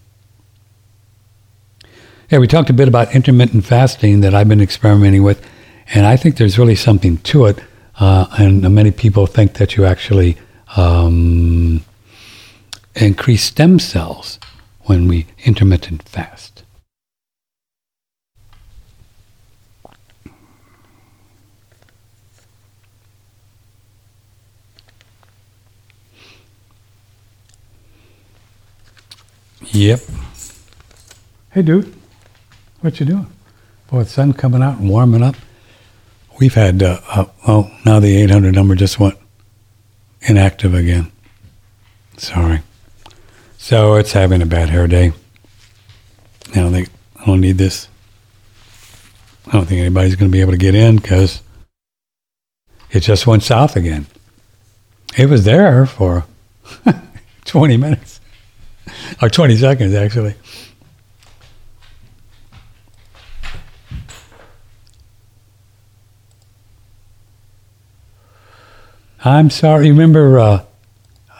Yeah, we talked a bit about intermittent fasting that I've been experimenting with, and I think there's really something to it. Uh, and many people think that you actually um, increase stem cells when we intermittent fast. Yep. Hey, dude. What you doing? Boy, the sun coming out and warming up. We've had, uh, uh, oh, now the eight hundred number just went inactive again. Sorry. So it's having a bad hair day. I don't think, I don't need this. I don't think anybody's going to be able to get in because it just went south again. It was there for twenty minutes. Or twenty seconds, actually. I'm sorry. Remember, uh,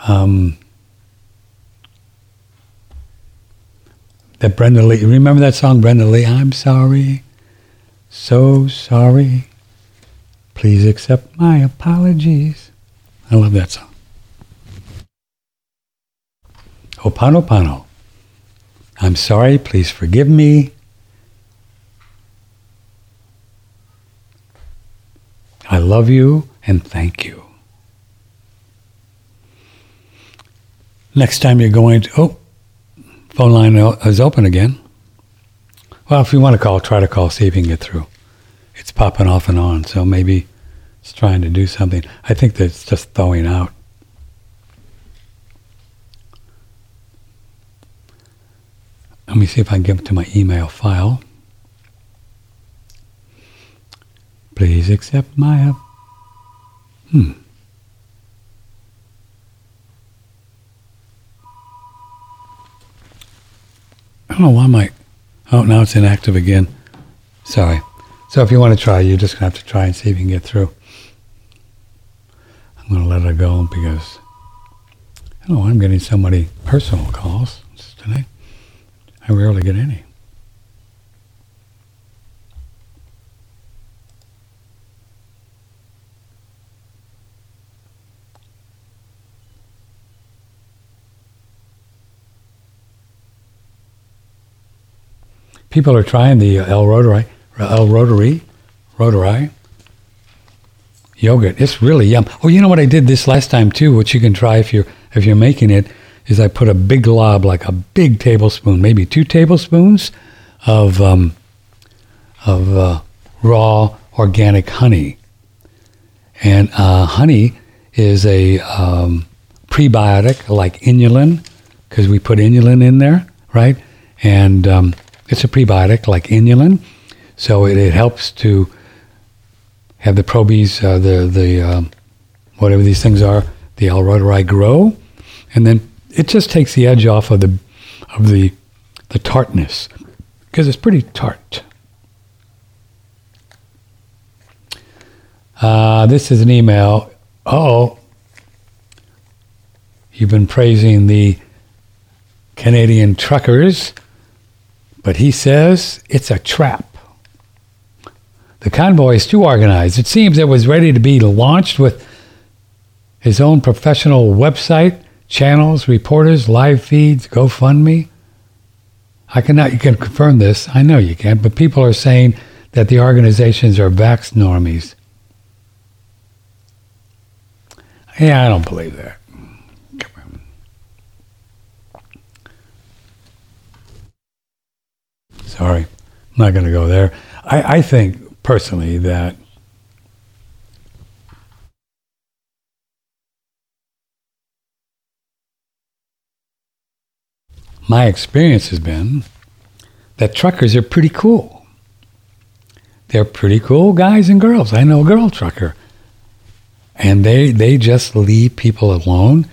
um, that Brenda Lee. Remember that song, Brenda Lee? I'm sorry, so sorry. Please accept my apologies. I love that song. Ho'oponopono. I'm sorry. Please forgive me. I love you and thank you. Next time you're going to, oh, phone line is open again. Well, if you want to call, try to call, see if you can get through. It's popping off and on, so maybe it's trying to do something. I think that it's just thawing out. Let me see if I can get to my email file. Please accept my, hmm. I don't know why my, oh, now it's inactive again. Sorry. So if you want to try, you're just going to have to try and see if you can get through. I'm going to let it go because, I don't know, I'm getting so many personal calls tonight. I rarely get any. People are trying the El Rotary, El Rotary, Rotary yogurt. It's really yum. Oh, you know what I did this last time too, which you can try if you're if you're making it, is I put a big glob, like a big tablespoon, maybe two tablespoons of um, of uh, raw organic honey. And uh, honey is a um, prebiotic, like inulin, because we put inulin in there, right? And um, it's a prebiotic like inulin, so it, it helps to have the probies, uh, the the um, whatever these things are, the El Rotary grow, and then it just takes the edge off of the of the the tartness because it's pretty tart. Uh, this is an email. Oh, you've been praising the Canadian truckers. But he says it's a trap. The convoy is too organized. It seems it was ready to be launched with his own professional website, channels, reporters, live feeds, GoFundMe. I cannot, you can confirm this. I know you can, but people are saying that the organizations are vax normies. Yeah, I don't believe that. Sorry, I'm not going to go there. I, I think personally that my experience has been that truckers are pretty cool. They're pretty cool guys and girls. I know a girl trucker. And they, they just leave people alone.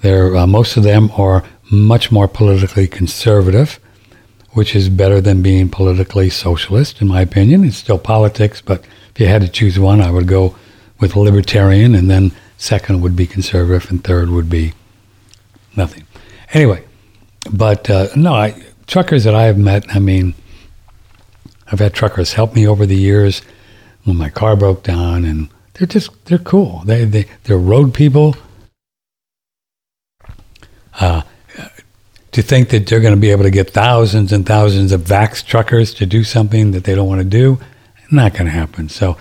They're, uh, most of them are much more politically conservative, which is better than being politically socialist, in my opinion. It's still politics, but if you had to choose one, I would go with libertarian, and then second would be conservative, and third would be nothing. Anyway, but uh, no, I, truckers that I have met, I mean, I've had truckers help me over the years when my car broke down, and they're just, they're cool. They, they, they're road people. Uh, to think that they're going to be able to get thousands and thousands of vax truckers to do something that they don't want to do, not going to happen. So,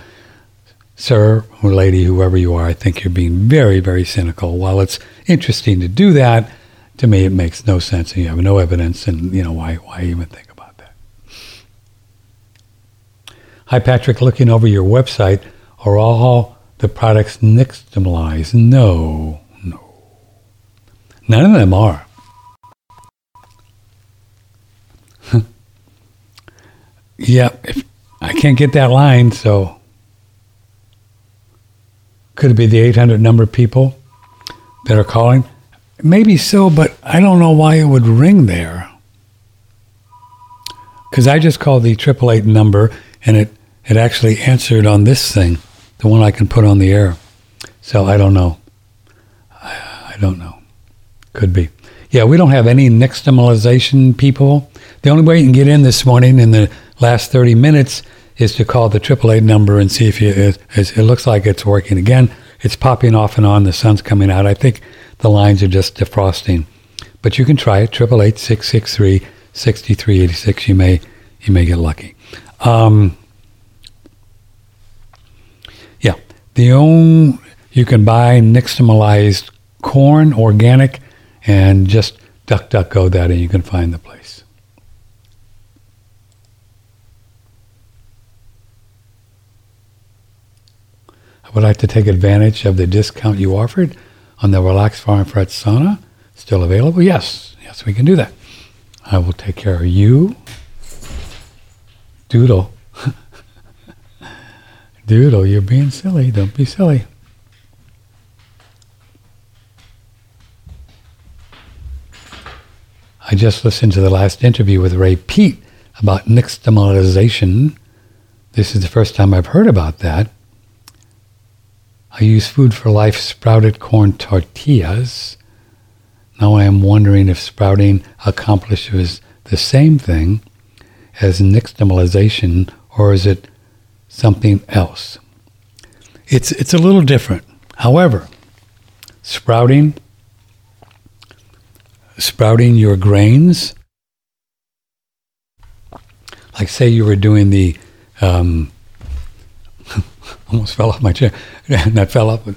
sir or lady, whoever you are, I think you're being very, very cynical. While it's interesting to do that, to me it makes no sense, and you have no evidence, and you know, why, why even think about that? Hi, Patrick. Looking over your website, are all the products nixtamalized? No, no. None of them are. Yeah, if, I can't get that line, so... Could it be the eight hundred number people that are calling? Maybe so, but I don't know why it would ring there. Because I just called the eight eight eight number, and it, it actually answered on this thing. The one I can put on the air. So I don't know. I, I don't know. Could be. Yeah, we don't have any nixtamalization people. The only way you can get in this morning in the last thirty minutes is to call the triple eight number and see if you, it, it looks like it's working again. It's popping off and on. The sun's coming out. I think the lines are just defrosting. But you can try it, eight eight eight, six six three, six three eight six. You may, you may get lucky. Um, yeah, the own, you can buy nixtamalized corn, organic, and just DuckDuckGo that, and you can find the place. I would like to take advantage of the discount you offered on the Relaxed Farm Fresh Sauna. Still available? Yes. Yes, we can do that. I will take care of you. Doodle. Doodle, you're being silly. Don't be silly. I just listened to the last interview with Ray Peat about nixtamalization. This is the first time I've heard about that. I use Food for Life sprouted corn tortillas. Now I am wondering if sprouting accomplishes the same thing as nixtamalization, or is it something else? It's it's a little different. However, sprouting, sprouting your grains, like say you were doing the... Um, almost fell off my chair. Not fell off. But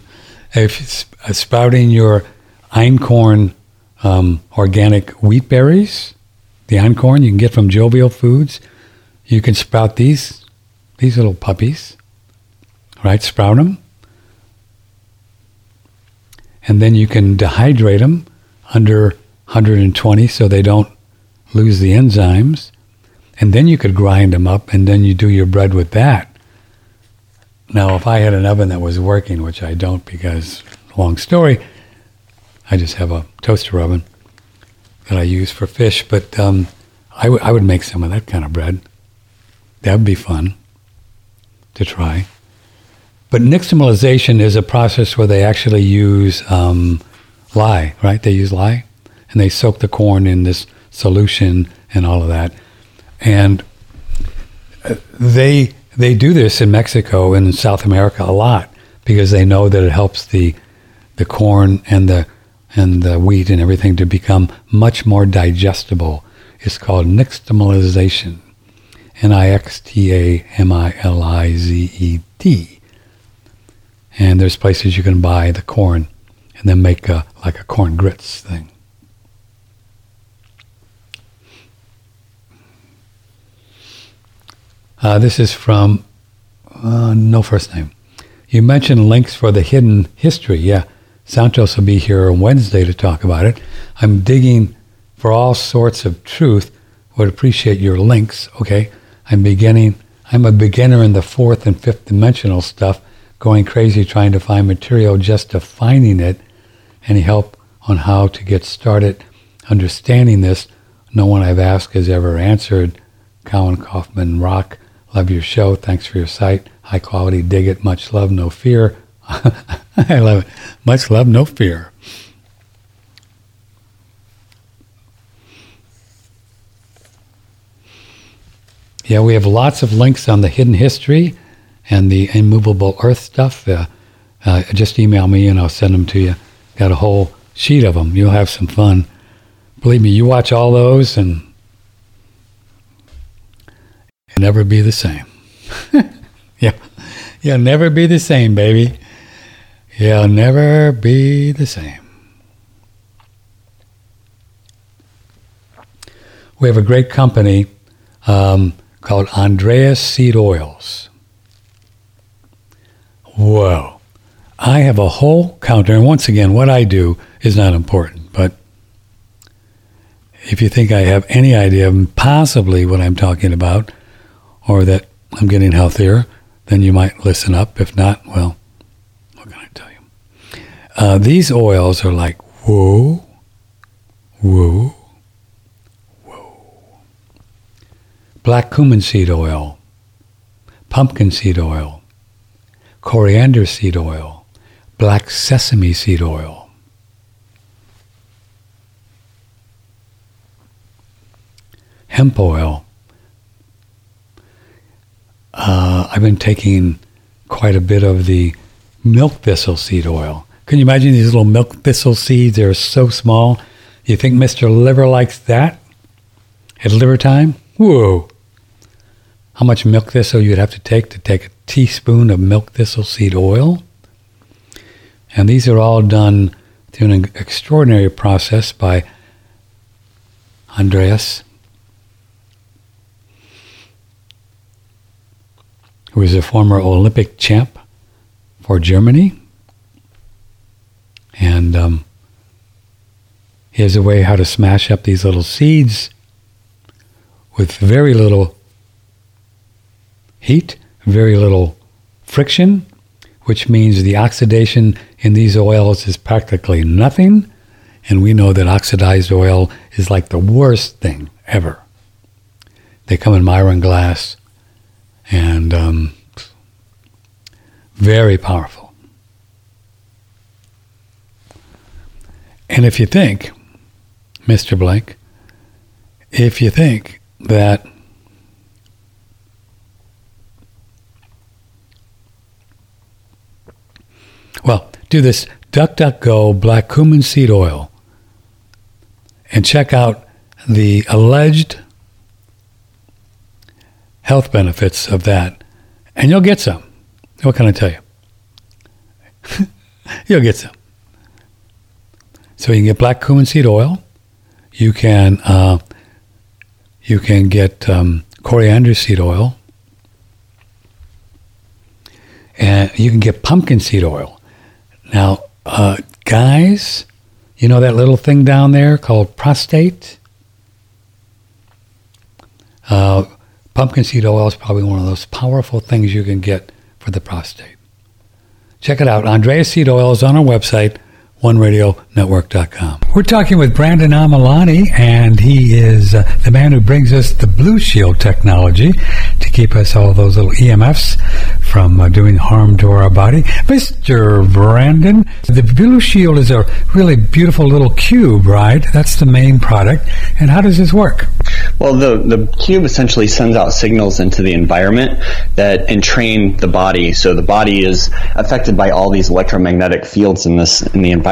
if it's sprouting your einkorn um, organic wheat berries, the einkorn you can get from Jovial Foods, you can sprout these these little puppies, right? Sprout them, and then you can dehydrate them under one hundred twenty so they don't lose the enzymes, and then you could grind them up, and then you do your bread with that. Now, if I had an oven that was working, which I don't because, long story, I just have a toaster oven that I use for fish, but um, I, w- I would make some of that kind of bread. That would be fun to try. But nixtamalization is a process where they actually use um, lye, right? They use lye, and they soak the corn in this solution and all of that. And they... They do this in Mexico and in South America a lot because they know that it helps the the corn and the and the wheat and everything to become much more digestible. It's called nixtamalization. N I X T A M I L I Z E D. And there's places you can buy the corn and then make a, like a corn grits thing. Uh, this is from Uh, no first name. You mentioned links for the hidden history. Yeah, Santos will be here on Wednesday to talk about it. I'm digging for all sorts of truth. Would appreciate your links. Okay, I'm beginning. I'm a beginner in the fourth and fifth dimensional stuff, going crazy trying to find material just to finding it. Any help on how to get started understanding this? No one I've asked has ever answered. Cowan, Kaufman, Rock. Love your show. Thanks for your site. High quality. Dig it. Much love. No fear. I love it. Much love. No fear. Yeah, we have lots of links on the hidden history and the immovable earth stuff. Uh, uh, just email me and I'll send them to you. Got a whole sheet of them. You'll have some fun. Believe me, you watch all those and it'll never be the same. Yeah. You'll never be the same, baby. You'll never be the same. We have a great company um, called Andreas Seed Oils. Whoa. I have a whole counter. And once again, what I do is not important, but if you think I have any idea of possibly what I'm talking about or that I'm getting healthier, then you might listen up. If not, well, what can I tell you? Uh, these oils are like, whoa, whoa, whoa. Black cumin seed oil, pumpkin seed oil, coriander seed oil, black sesame seed oil. Hemp oil. Uh, I've been taking quite a bit of the milk thistle seed oil. Can you imagine these little milk thistle seeds? They're so small. You think Mister Liver likes that at liver time? Whoa. How much milk thistle you'd have to take to take a teaspoon of milk thistle seed oil? And these are all done through an extraordinary process by Andreas, who is a former Olympic champ for Germany. And um, he has a way how to smash up these little seeds with very little heat, very little friction, which means the oxidation in these oils is practically nothing. And we know that oxidized oil is like the worst thing ever. They come in Myron glass, and um, very powerful. And if you think, Mister Blank, if you think that well, do this DuckDuckGo black cumin seed oil and check out the alleged health benefits of that, and you'll get some. What can I tell you? You'll get some. So you can get black cumin seed oil. You can uh, you can get um, coriander seed oil, and you can get pumpkin seed oil. Now, uh, guys, you know that little thing down there called prostate? Uh, Pumpkin seed oil is probably one of those powerful things you can get for the prostate. Check it out. Andreas Seed Oil is on our website, one radio network dot com. We're talking with Brandon Amalani, and he is uh, the man who brings us the Blue Shield technology to keep us all those little E M Fs from uh, doing harm to our body. Mister Brandon, the Blue Shield is a really beautiful little cube, right? That's the main product. And how does this work? Well, the, the cube essentially sends out signals into the environment that entrain the body. So the body is affected by all these electromagnetic fields in this in the environment.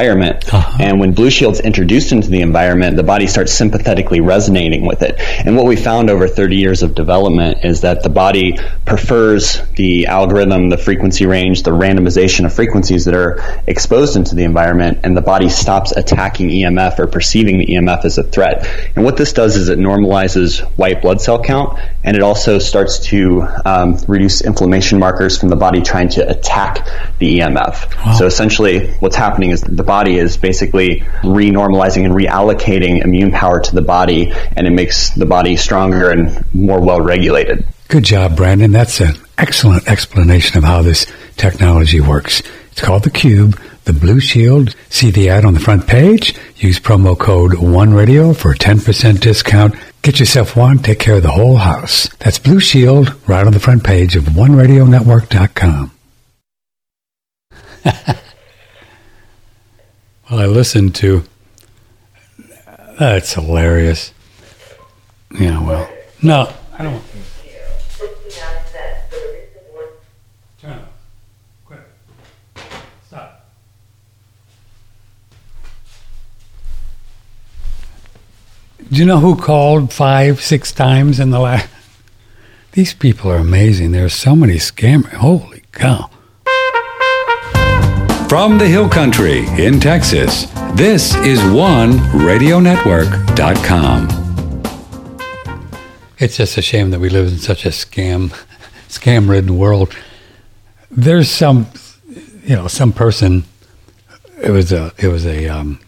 Uh-huh. And when Blue Shield's introduced into the environment, the body starts sympathetically resonating with it. And what we found over thirty years of development is that the body prefers the algorithm, the frequency range, the randomization of frequencies that are exposed into the environment, and the body stops attacking E M F or perceiving the E M F as a threat. And what this does is it normalizes white blood cell count, and it also starts to um, reduce inflammation markers from the body trying to attack the E M F. Wow. So essentially what's happening is the body is basically renormalizing and reallocating immune power to the body, and it makes the body stronger and more well-regulated. Good job, Brandon. That's an excellent explanation of how this technology works. It's called the Cube, the Blue Shield. See the ad on the front page. Use promo code OneRadio for a ten percent discount. Get yourself one. Take care of the whole house. That's Blue Shield, right on the front page of one radio network dot com. Well, I listened to... That's hilarious. Yeah, well... No, I don't... Turn off. Quick. Stop. Do you know who called five, six times in the last... These people are amazing. There are so many scammers. Holy cow. From the Hill Country in Texas, this is one radio network dot com. It's just a shame that we live in such a scam, scam-ridden world. There's some, you know, some person. It was a, it was a um,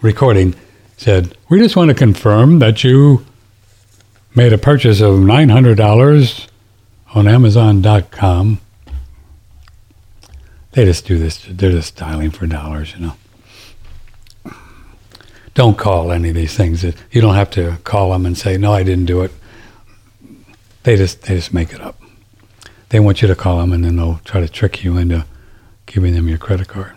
recording. Said, "We just want to confirm that you made a purchase of nine hundred dollars on Amazon dot com." They just do this. They're just dialing for dollars, you know. Don't call any of these things. You don't have to call them and say, no, I didn't do it. They just they just make it up. They want you to call them, and then they'll try to trick you into giving them your credit card.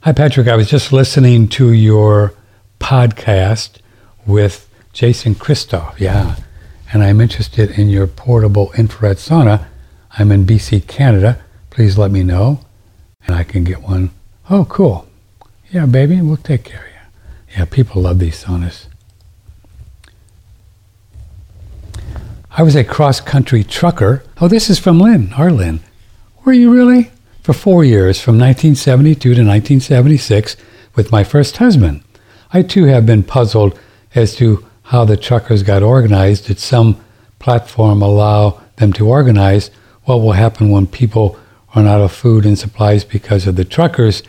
Hi, Patrick. I was just listening to your podcast with Jason Kristoff. Yeah. And I'm interested in your portable infrared sauna. I'm in B C, Canada. Please let me know, and I can get one. Oh, cool. Yeah, baby, we'll take care of you. Yeah, people love these saunas. I was a cross-country trucker. Oh, this is from Lynn, our Lynn. Were you really? For four years, from nineteen seventy-two to nineteen seventy-six, with my first husband. I, too, have been puzzled as to how the truckers got organized. Did some platform allow them to organize? What will happen when people run out of food and supplies because of the truckers'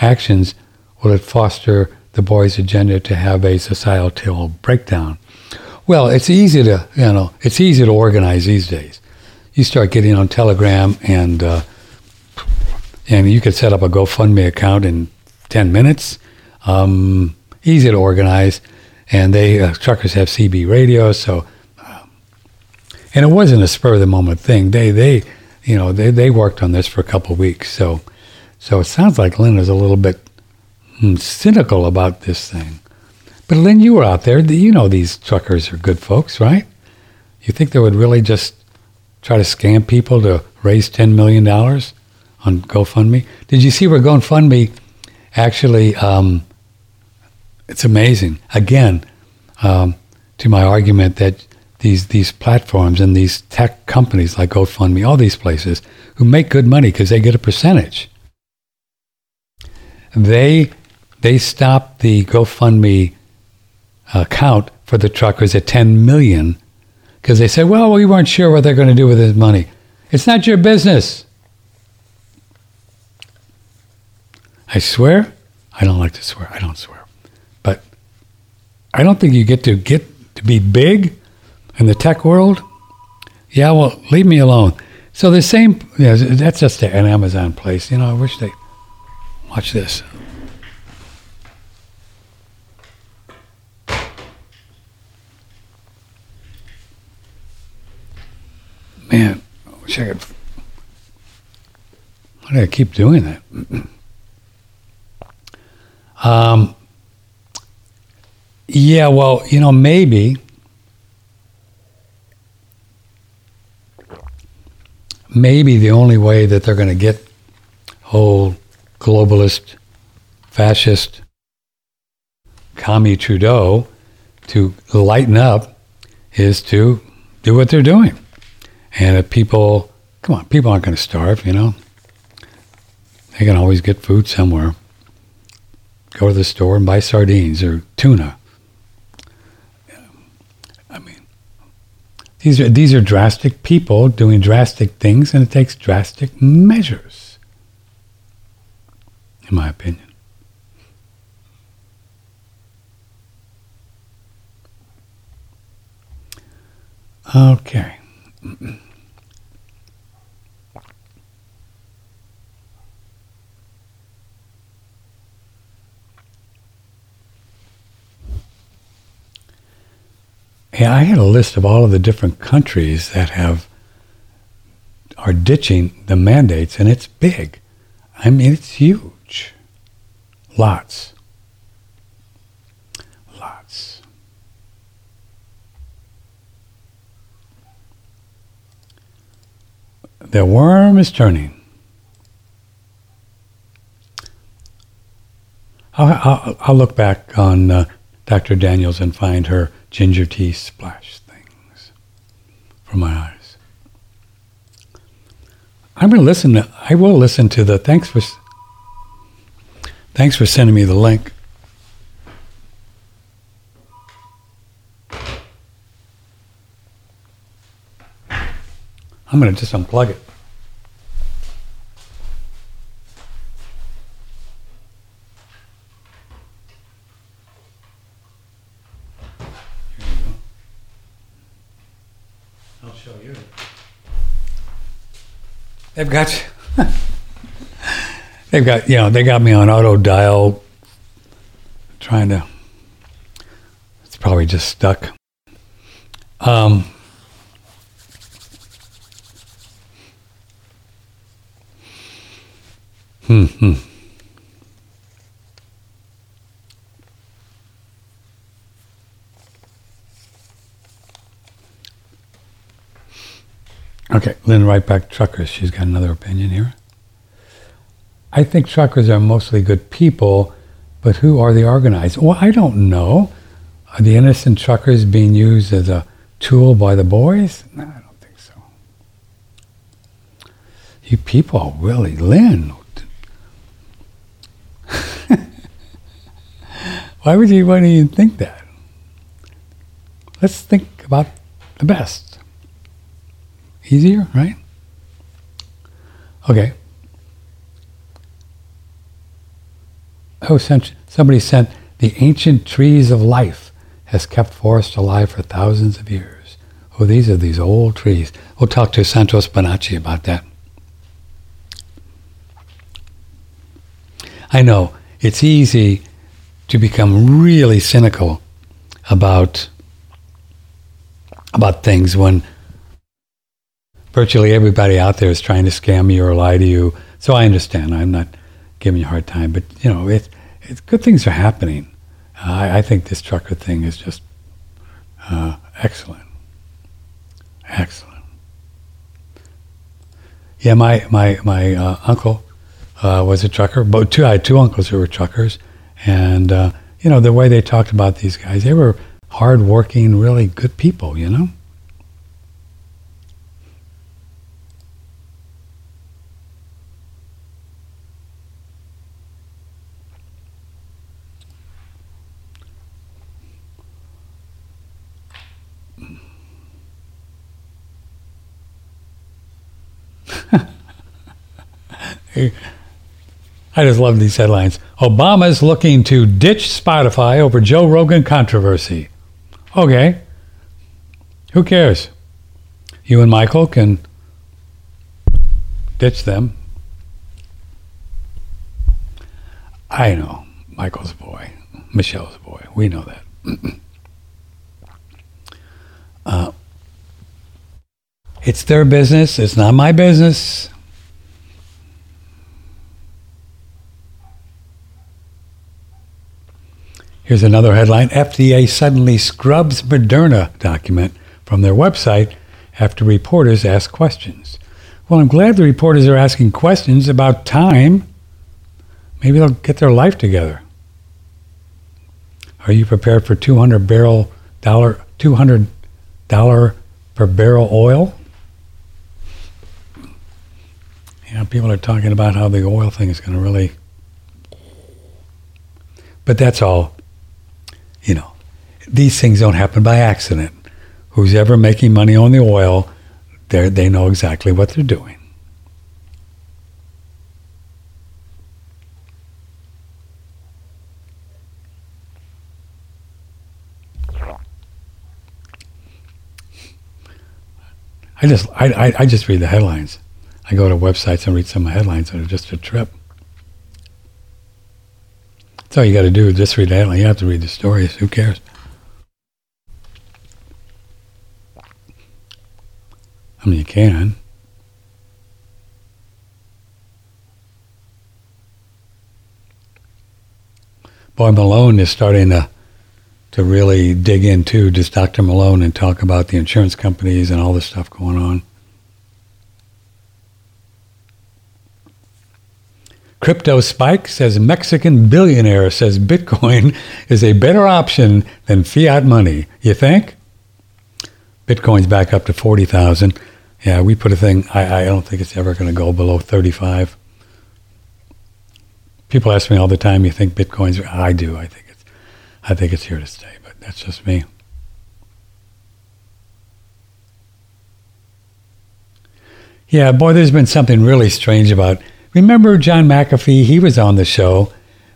actions? Will it foster the boys' agenda to have a societal breakdown? Well, it's easy to, you know, it's easy to organize these days. You start getting on Telegram, and uh, and you could set up a GoFundMe account in ten minutes. Um, easy to organize, and they uh, truckers have C B radio, so. And it wasn't a spur of the moment thing. They, they, you know, they, they worked on this for a couple of weeks. So, so it sounds like Lynn is a little bit hmm, cynical about this thing. But Lynn, you were out there. You know these truckers are good folks, right? You think they would really just try to scam people to raise ten million dollars on GoFundMe? Did you see where GoFundMe actually? Um, it's amazing. Again, um, to my argument that. These these platforms and these tech companies like GoFundMe, all these places, who make good money because they get a percentage. They they stopped the GoFundMe account for the truckers at ten million dollars because they said, well, we weren't sure what they're going to do with this money. It's not your business. I swear, I don't like to swear. I don't swear. But I don't think you get to get to be big in the tech world. Yeah, well, leave me alone. So the same, yeah, that's just an Amazon place. You know, I wish they, watch this. Man, I wish I could, why do I keep doing that? um, yeah, well, you know, maybe, Maybe the only way that they're going to get whole globalist, fascist, commie Trudeau to lighten up is to do what they're doing. And if people, come on, people aren't going to starve, you know. They can always get food somewhere. Go to the store and buy sardines or tuna. I mean, these are these are drastic people doing drastic things, and it takes drastic measures, in my opinion. Okay. Yeah, I had a list of all of the different countries that have are ditching the mandates, and it's big. I mean, it's huge. Lots. Lots. The worm is turning. I'll, I'll, I'll look back on uh, Doctor Daniels and find her ginger tea splash things from my eyes. I'm going to listen to, I will listen to the, thanks for, thanks for sending me the link. I'm going to just unplug it. They've got, they've got, you know, they got me on auto dial, trying to, it's probably just stuck. Um, hmm, hmm. Okay, Lynn Wrightback, truckers. She's got another opinion here. I think truckers are mostly good people, but who are the organizers? Well, I don't know. Are the innocent truckers being used as a tool by the boys? No, I don't think so. You people are really, Lynn. Why would you want to even think that? Let's think about the best. Easier, right? Okay. Oh, somebody sent, the ancient trees of life has kept forests alive for thousands of years. Oh, these are these old trees. We'll talk to Santos Bonacci about that. I know, it's easy to become really cynical about, about things when virtually everybody out there is trying to scam you or lie to you. So I understand. I'm not giving you a hard time. But, you know, it, it, good things are happening. Uh, I, I think this trucker thing is just uh, excellent. Excellent. Yeah, my my, my uh, uncle uh, was a trucker. Both two, I had two uncles who were truckers. And, uh, you know, the way they talked about these guys, they were hardworking, really good people, you know? I just love these headlines. Obama's looking to ditch Spotify over Joe Rogan controversy. Okay. Who cares? You and Michael can ditch them. I know. Michael's boy. Michelle's boy. We know that. uh, it's their business. It's not my business. Here's another headline. F D A suddenly scrubs Moderna document from their website after reporters ask questions. Well, I'm glad the reporters are asking questions about time. Maybe they'll get their life together. Are you prepared for two hundred barrel dollar two hundred dollars per barrel oil? You know, people are talking about how the oil thing is going to really... But that's all, you know. These things don't happen by accident. Who's ever making money on the oil, they know exactly what they're doing. I just I, I, I just read the headlines. I go to websites and read some of the headlines, and it's just a trip. That's all you got to do, just read the headlines. You have to read the stories. Who cares? I mean, you can. Boy, Malone is starting to to really dig into just Doctor Malone and talk about the insurance companies and all this stuff going on. Crypto spike says Mexican billionaire says Bitcoin is a better option than fiat money. You think? Bitcoin's back up to forty thousand. Yeah, we put a thing, I, I don't think it's ever going to go below thirty-five. People ask me all the time, you think Bitcoin's, I do, I think. I think it's here to stay, but that's just me. Yeah, boy, there's been something really strange about... Remember John McAfee? He was on the show.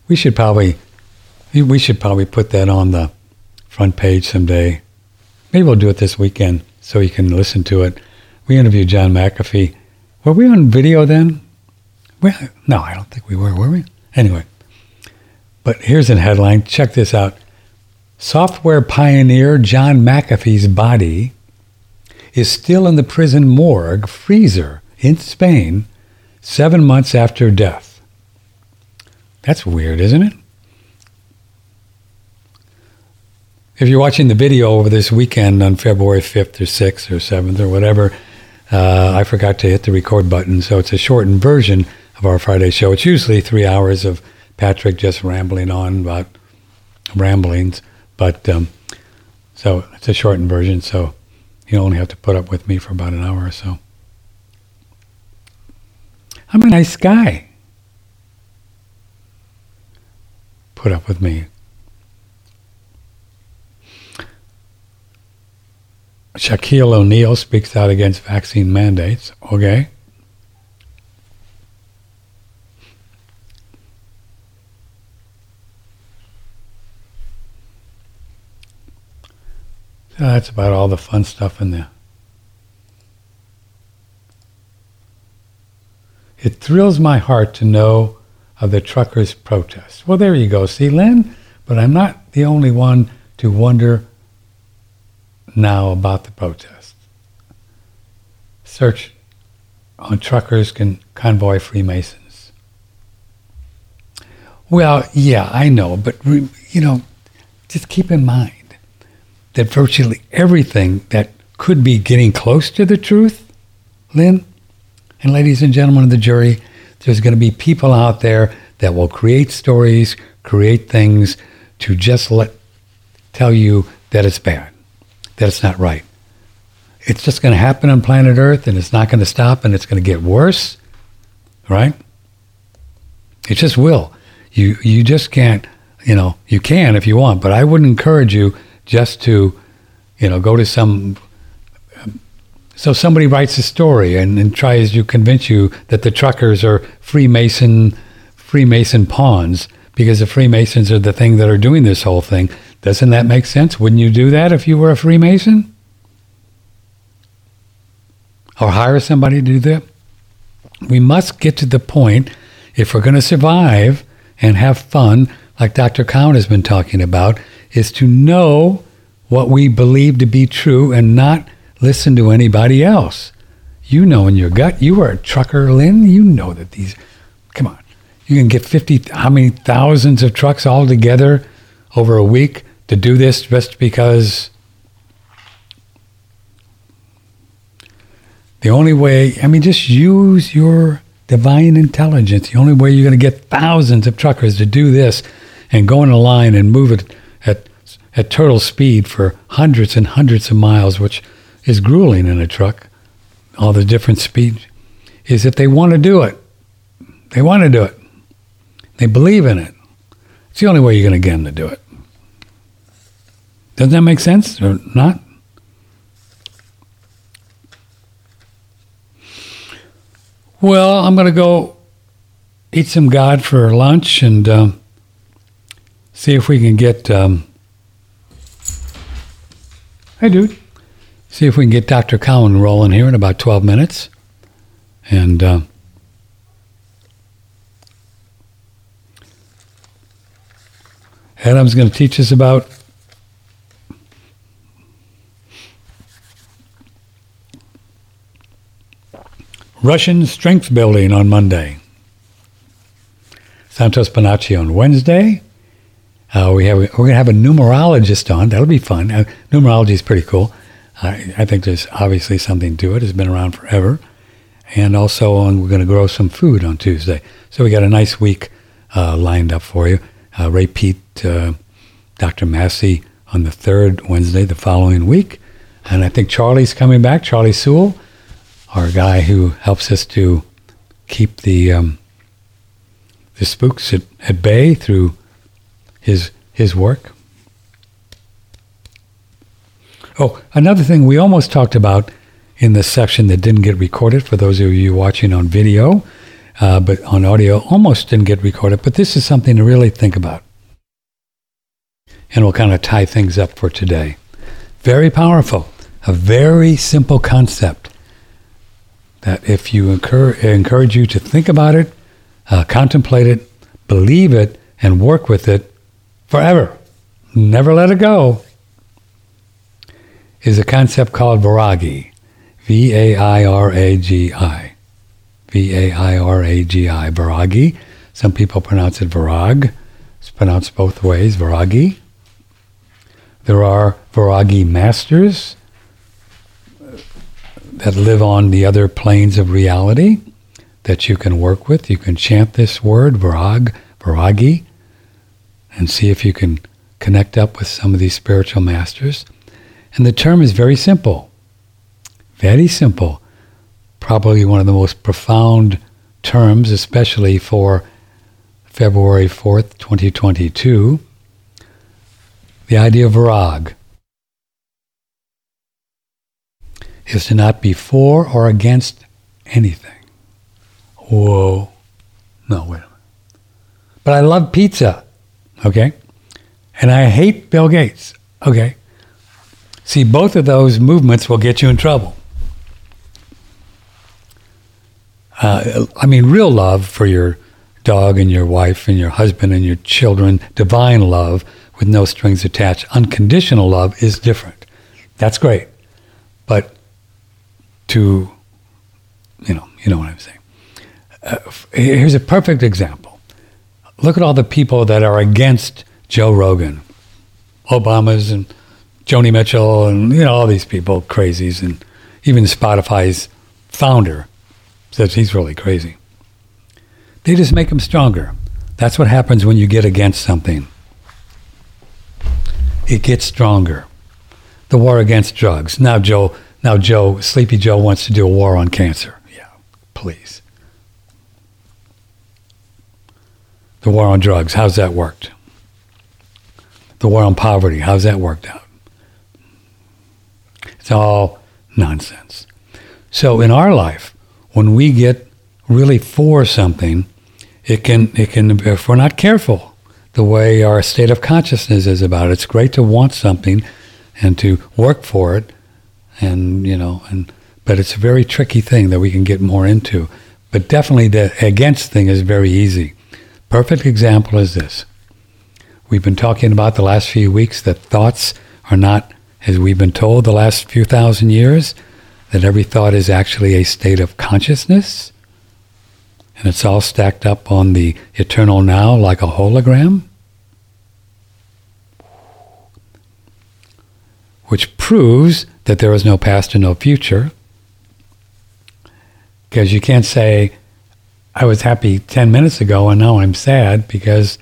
We should probably we should probably put that on the front page someday. Maybe we'll do it this weekend so you can listen to it. We interviewed John McAfee. Were we on video then? Well, no, I don't think we were, were we? Anyway. But here's a headline. Check this out. Software pioneer John McAfee's body is still in the prison morgue freezer in Spain seven months after death. That's weird, isn't it? If you're watching the video over this weekend on February fifth or sixth or seventh or whatever, uh, I forgot to hit the record button, so it's a shortened version of our Friday show. It's usually three hours of Patrick just rambling on about ramblings, but um, so it's a shortened version, so you only have to put up with me for about an hour or so. I'm a nice guy. Put up with me. Shaquille O'Neal speaks out against vaccine mandates. Okay. So that's about all the fun stuff in there. It thrills my heart to know of the truckers' protest. Well, there you go. See, Lynn? But I'm not the only one to wonder now about the protest. Search on truckers can convoy Freemasons. Well, yeah, I know. But, you know, just keep in mind that virtually everything that could be getting close to the truth, Lynn, and ladies and gentlemen of the jury, there's going to be people out there that will create stories, create things to just let tell you that it's bad, that it's not right. It's just going to happen on planet Earth, and it's not going to stop, and it's going to get worse, right? It just will. You you just can't, you know, you can if you want, but I would encourage you just to, you know, go to some, um, so somebody writes a story and, and tries to convince you that the truckers are Freemason, Freemason pawns because the Freemasons are the thing that are doing this whole thing. Doesn't that make sense? Wouldn't you do that if you were a Freemason? Or hire somebody to do that? We must get to the point, if we're going to survive and have fun, like Doctor Cowan has been talking about, is to know what we believe to be true and not listen to anybody else. You know in your gut, you are a trucker, Lynn, you know that these, come on, you can get fifty, how many thousands of trucks all together over a week to do this just because the only way, I mean, just use your divine intelligence. The only way you're going to get thousands of truckers to do this and go in a line and move it at at turtle speed for hundreds and hundreds of miles, which is grueling in a truck, all the different speeds, is if they want to do it. They want to do it. They believe in it. It's the only way you're going to get them to do it. Doesn't that make sense or not? Well, I'm going to go eat some God for lunch and um, see if we can get... Um, hey, dude. See if we can get Doctor Cowan rolling here in about twelve minutes. And... Uh, Adam's going to teach us about Russian strength building on Monday. Santos Bonacci on Wednesday. Uh, we have we're going to have a numerologist on. That'll be fun. Uh, numerology is pretty cool. I, I think there's obviously something to it. It's been around forever. And also, on, we're going to grow some food on Tuesday. So we got a nice week uh, lined up for you. Uh, Ray Peat, uh, Doctor Massey on the third Wednesday the following week. And I think Charlie's coming back, Charlie Sewell, our guy who helps us to keep the um, the spooks at, at bay through his his work. Oh, another thing we almost talked about in this section that didn't get recorded, for those of you watching on video, Uh, but on audio, almost didn't get recorded. But this is something to really think about. And we'll kind of tie things up for today. Very powerful. A very simple concept that if you incur- encourage you to think about it, uh, contemplate it, believe it, and work with it forever. Never let it go. Is a concept called Viragi. V A I R A G I. V A I R A G I, Viragi. Some people pronounce it Virag. It's pronounced both ways, Viragi. There are Viragi masters that live on the other planes of reality that you can work with. You can chant this word, Virag, Viragi, and see if you can connect up with some of these spiritual masters. And the term is very simple, very simple. Probably one of the most profound terms, especially for February fourth, twenty twenty-two, the idea of Virag is to not be for or against anything. Whoa. No, wait a minute. But I love pizza, okay? And I hate Bill Gates, okay? See, both of those movements will get you in trouble. Uh, I mean, real love for your dog and your wife and your husband and your children, divine love with no strings attached, unconditional love is different. That's great. But to, you know, you know what I'm saying. Uh, here's a perfect example. Look at all the people that are against Joe Rogan, Obama's and Joni Mitchell and, you know, all these people, crazies, and even Spotify's founder says he's really crazy. They just make him stronger. That's what happens when you get against something. It gets stronger. The war against drugs. Now Joe, now Joe, Sleepy Joe wants to do a war on cancer. Yeah, please. The war on drugs, how's that worked? The war on poverty, how's that worked out? It's all nonsense. So in our life, when we get really for something, it can, it can, if we're not careful, the way our state of consciousness is about it, it's great to want something and to work for it, and, you know, and but it's a very tricky thing that we can get more into. But definitely the against thing is very easy. Perfect example is this. We've been talking about the last few weeks that thoughts are not, as we've been told the last few thousand years, that every thought is actually a state of consciousness, and it's all stacked up on the eternal now like a hologram, which proves that there is no past and no future, because you can't say, I was happy ten minutes ago, and now I'm sad because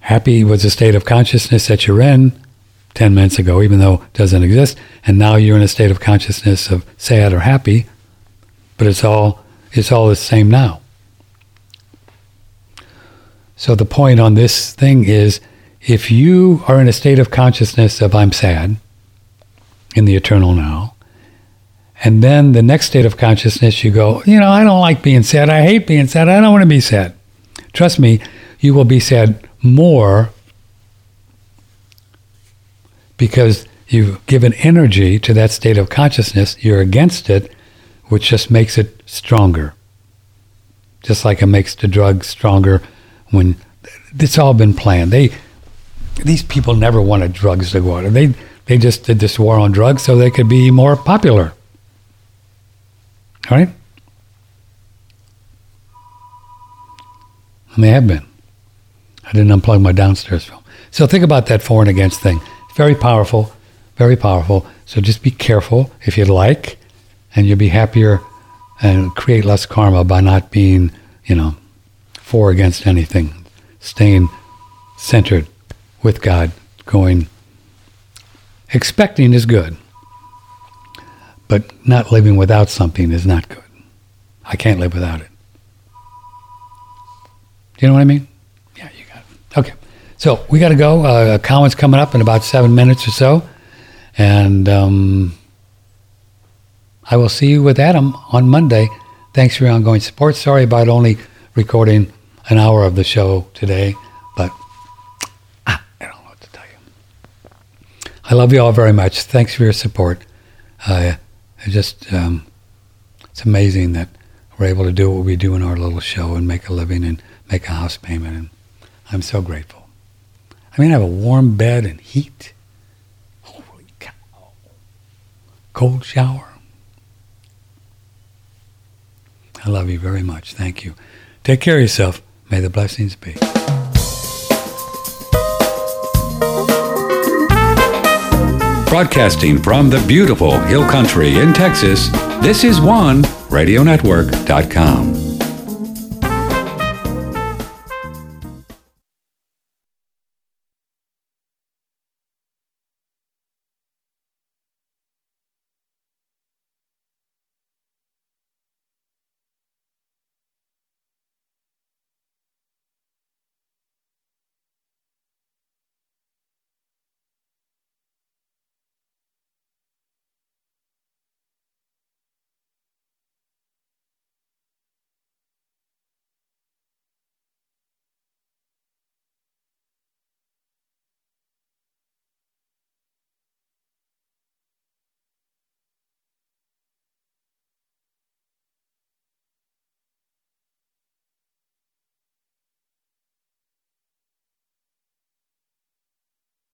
happy was a state of consciousness that you're in ten minutes ago, even though it doesn't exist, and now you're in a state of consciousness of sad or happy, but it's all it's all the same now. So the point on this thing is, if you are in a state of consciousness of I'm sad, in the eternal now, and then the next state of consciousness, you go, you know, I don't like being sad. I hate being sad. I don't want to be sad. Trust me, you will be sad more because you've given energy to that state of consciousness. You're against it, which just makes it stronger. Just like it makes the drug stronger when it's all been planned. They, these people never wanted drugs to go out. They, they just did this war on drugs so they could be more popular. All right? And they have been. I didn't unplug my downstairs film. So think about that for and against thing. It's very powerful, very powerful. So just be careful if you'd like, and you'll be happier and create less karma by not being, you know, for or against anything. Staying centered with God, going, expecting is good, but not living without something is not good. I can't live without it. Do you know what I mean? Yeah, you got it. Okay, so we got to go. Uh, Cowan's coming up in about seven minutes or so, and um, I will see you with Adam on Monday. Thanks for your ongoing support. Sorry about only recording an hour of the show today, but ah, I don't know what to tell you. I love you all very much. Thanks for your support. Uh, It's just, um, it's amazing that we're able to do what we do in our little show and make a living and make a house payment. And I'm so grateful. I mean, I have a warm bed and heat. Holy cow. Cold shower. I love you very much. Thank you. Take care of yourself. May the blessings be. Broadcasting from the beautiful Hill Country in Texas, this is one radio network dot com.